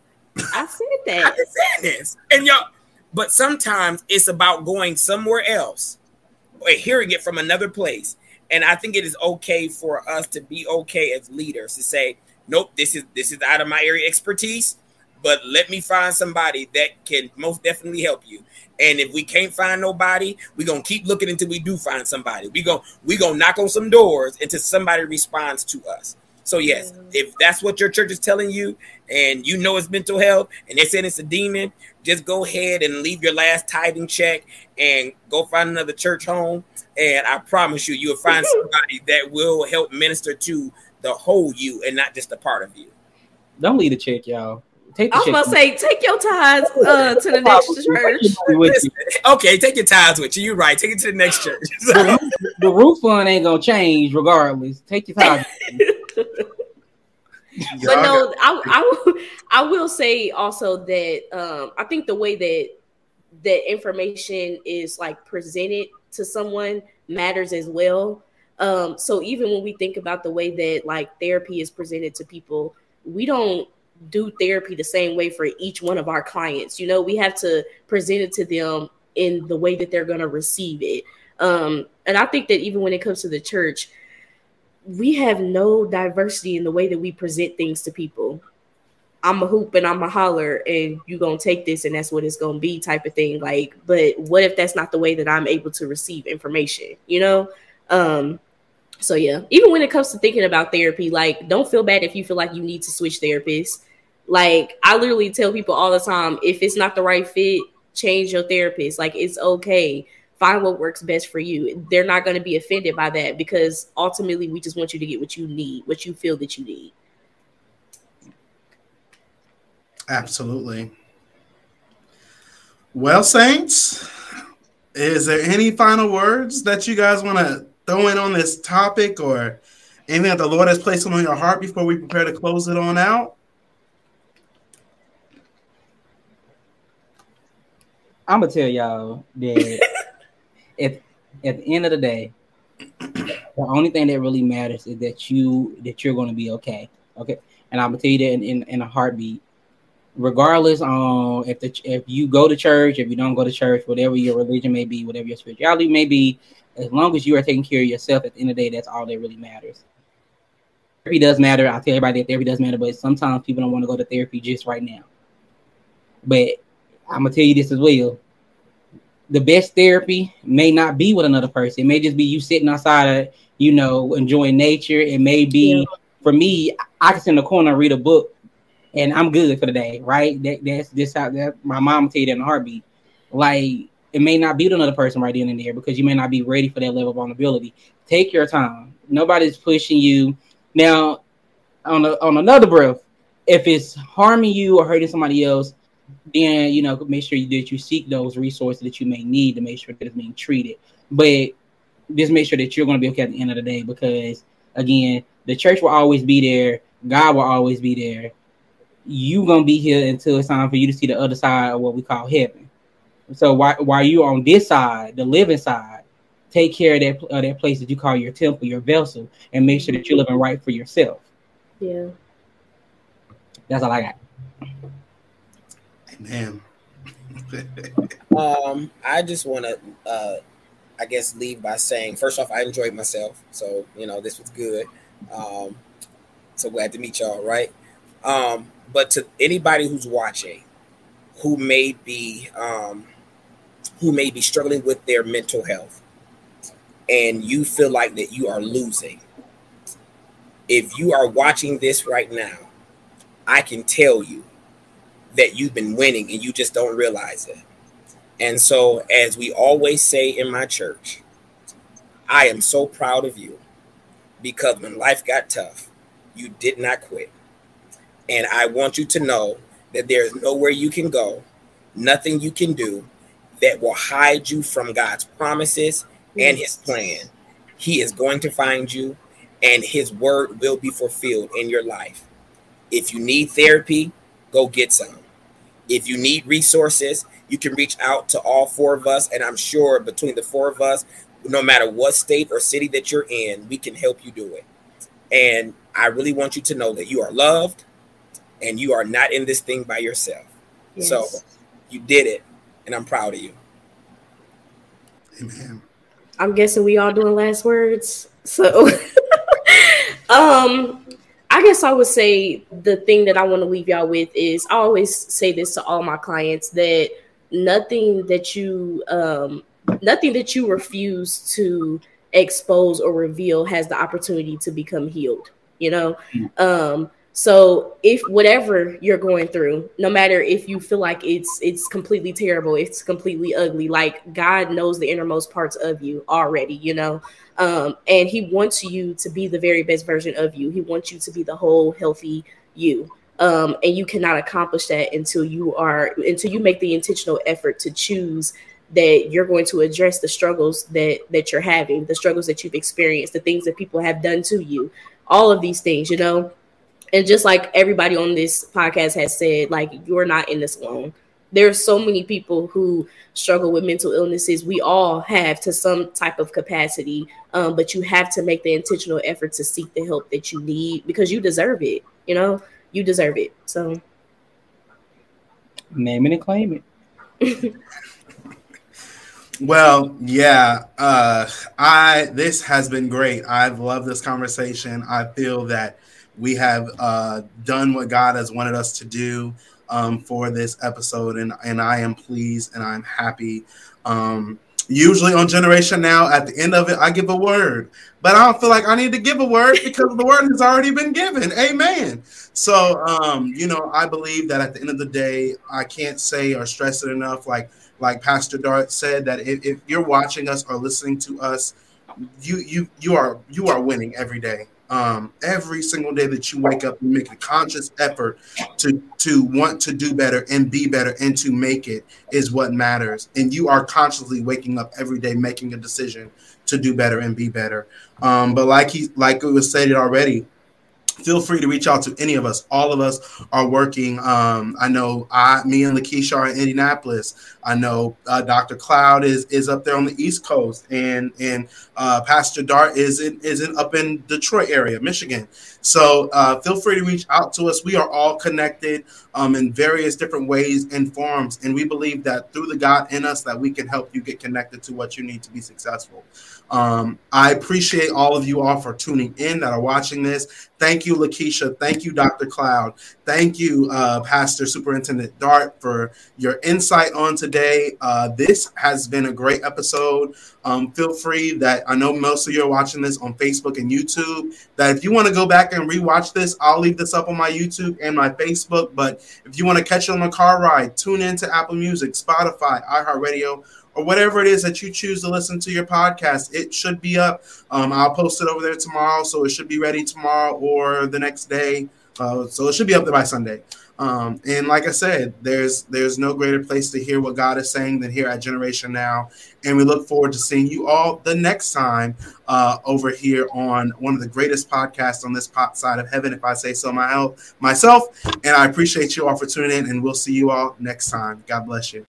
I said that. I said this. And y'all, but sometimes it's about going somewhere else or hearing it from another place. And I think it is okay for us to be okay as leaders to say, nope, this is this is out of my area expertise, but let me find somebody that can most definitely help you. And if we can't find nobody, we're going to keep looking until we do find somebody. We're going we gonna knock on some doors until somebody responds to us. So yes, if that's what your church is telling you and you know it's mental health and they said it's a demon, just go ahead and leave your last tithing check and go find another church home. And I promise you, you'll find somebody that will help minister to the whole you and not just a part of you. Don't leave the check, y'all. Take the I was check. About to say, take your tithes uh, to the next church. Okay, take your tithes with you. You're right. Take it to the next church. the, the roof fund ain't going to change regardless. Take your tithes. But no, I, I, I will say also that um, I think the way that that information is like presented to someone matters as well. Um, so even when we think about the way that like therapy is presented to people, we don't do therapy the same way for each one of our clients. You know, we have to present it to them in the way that they're going to receive it. Um, and I think that even when it comes to the church, we have no diversity in the way that we present things to people. I'm a hoop and I'm a holler and you're going to take this and that's what it's going to be type of thing. Like, but what if that's not the way that I'm able to receive information, you know? Um, so yeah, even when it comes to thinking about therapy, like don't feel bad if you feel like you need to switch therapists. Like I literally tell people all the time, if it's not the right fit, change your therapist. Like it's okay. Find what works best for you. They're not going to be offended by that because ultimately we just want you to get what you need, what you feel that you need. Absolutely. Well, Saints, is there any final words that you guys want to throw in on this topic or anything that the Lord has placed on your heart before we prepare to close it on out? I'm going to tell y'all that at, at the end of the day, the only thing that really matters is that, you, that you're going to be okay. Okay. And I'm going to tell you that in, in, in a heartbeat. Regardless on if the, if you go to church, if you don't go to church, whatever your religion may be, whatever your spirituality may be, as long as you are taking care of yourself, at the end of the day, that's all that really matters. Therapy does matter. I tell everybody that therapy does matter, but sometimes people don't want to go to therapy just right now. But I'm going to tell you this as well. The best therapy may not be with another person. It may just be you sitting outside, of, you know, enjoying nature. It may be, yeah. For me, I can sit in the corner and read a book. And I'm good for the day, right? That, that's just how that, my mom tell you that in a heartbeat. Like, it may not be with another person right then and there because you may not be ready for that level of vulnerability. Take your time. Nobody's pushing you. Now, on a, on another breath, if it's harming you or hurting somebody else, then, you know, make sure that you seek those resources that you may need to make sure that it's being treated. But just make sure that you're going to be okay at the end of the day because, again, the church will always be there. God will always be there. You're going to be here until it's time for you to see the other side of what we call heaven. So while, while you're on this side, the living side, take care of that, uh, that place that you call your temple, your vessel, and make sure that you're living right for yourself. Yeah. That's all I got. Amen. um, I just want to, uh, I guess, leave by saying, first off, I enjoyed myself. So, you know, this was good. Um, so glad to meet y'all, right? Um, but to anybody who's watching, who may be, um, who may be struggling with their mental health and you feel like that you are losing. If you are watching this right now, I can tell you that you've been winning and you just don't realize it. And so, as we always say in my church, I am so proud of you because when life got tough, you did not quit. And I want you to know that there is nowhere you can go, nothing you can do that will hide you from God's promises and his plan. He is going to find you and his word will be fulfilled in your life. If you need therapy, go get some. If you need resources, you can reach out to all four of us. And I'm sure between the four of us, no matter what state or city that you're in, we can help you do it. And I really want you to know that you are loved. And you are not in this thing by yourself. Yes. So you did it. And I'm proud of you. Amen. I'm guessing we all doing last words. So um, I guess I would say the thing that I want to leave y'all with is I always say this to all my clients that nothing that you um, nothing that you refuse to expose or reveal has the opportunity to become healed. you know? Um, so if whatever you're going through, no matter if you feel like it's, it's completely terrible, it's completely ugly, like God knows the innermost parts of you already, you know? Um, and he wants you to be the very best version of you. He wants you to be the whole healthy you. Um, and you cannot accomplish that until you are, until you make the intentional effort to choose that you're going to address the struggles that, that you're having, the struggles that you've experienced, the things that people have done to you, all of these things, you know? And just like everybody on this podcast has said, like, you're not in this alone. There are so many people who struggle with mental illnesses. We all have to some type of capacity, um, but you have to make the intentional effort to seek the help that you need because you deserve it, you know? You deserve it. So name it and claim it. Well, yeah, uh, I this has been great. I've loved this conversation. I feel that we have uh, done what God has wanted us to do um, for this episode, and, and I am pleased and I'm happy. Um, usually on Generation Now, at the end of it, I give a word, but I don't feel like I need to give a word because the word has already been given. Amen. So, um, you know, I believe that at the end of the day, I can't say or stress it enough, like, Like Pastor Dart said, that if, if you're watching us or listening to us, you you you are you are winning every day. Um, every single day that you wake up, you make a conscious effort to to want to do better and be better and to make it is what matters. And you are consciously waking up every day, making a decision to do better and be better. Um, but like he like it was stated already, feel free to reach out to any of us. All of us are working. Um, I know I, me and Lakeisha are in Indianapolis. I know uh, Doctor Cloud is is up there on the East Coast, and and uh, Pastor Dart is in, is in, up in Detroit area, Michigan. So uh, feel free to reach out to us. We are all connected um, in various different ways and forms, and we believe that through the God in us that we can help you get connected to what you need to be successful. Um, I appreciate all of you all for tuning in that are watching this. Thank you, Lakeisha. Thank you, Doctor Cloud. Thank you, uh, Pastor Superintendent Dart, for your insight on today. Uh, this has been a great episode. Um, feel free that I know most of you are watching this on Facebook and YouTube, that if you want to go back and rewatch this, I'll leave this up on my YouTube and my Facebook. But if you want to catch it on a car ride, tune in to Apple Music, Spotify, iHeartRadio, or whatever it is that you choose to listen to your podcast. It should be up. Um, I'll post it over there tomorrow, so it should be ready tomorrow or the next day. Uh, so it should be up there by Sunday. Um, and like I said, there's there's no greater place to hear what God is saying than here at Generation Now. And we look forward to seeing you all the next time uh, over here on one of the greatest podcasts on this pop side of heaven, if I say so my, myself. And I appreciate you all for tuning in, and we'll see you all next time. God bless you.